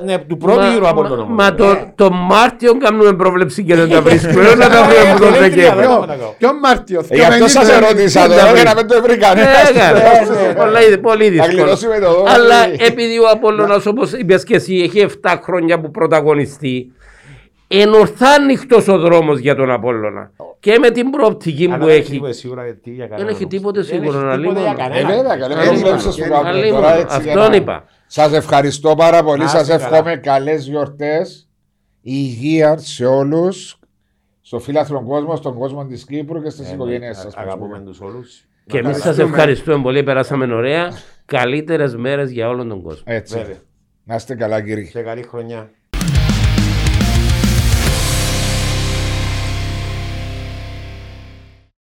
Ναι, του πρώτου γύρου Απόλλων Ομόνια. Μα το Μάρτιο κάνουμε πρόβλεψη και δεν τα βρίσκουμε. Δεν τα βρούμε από τον Δεκέμβριο. Ποιο Μάρτιο. Γι' αυτό σας ερώτησα τώρα για να μην το βρει κανένας. Πολύ δύσκολο. Αλλά επειδή ο Απόλλωνας όπως είπες και εσύ έχει 7 χρόνια που πρωταγωνιστεί. Ενορθά ανοιχτός ο δρόμος για τον Απόλλωνα. Και με την προοπτική που έχει. Δεν έχει τίποτε σίγουρο να λύνει. Αυτόν είπα. Σας ευχαριστώ πάρα πολύ. Σας εύχομαι καλές γιορτές. Υγεία σε όλους. Στο φίλαθλον κόσμο, στον κόσμο της Κύπρου και στις οικογένειές σας. Αγαπούμε τους όλους. Και εμείς σας ευχαριστούμε πολύ. Περάσαμε ωραία. Καλύτερες μέρες για όλον τον κόσμο. Να είστε καλά, κύριε. Και καλή χρονιά.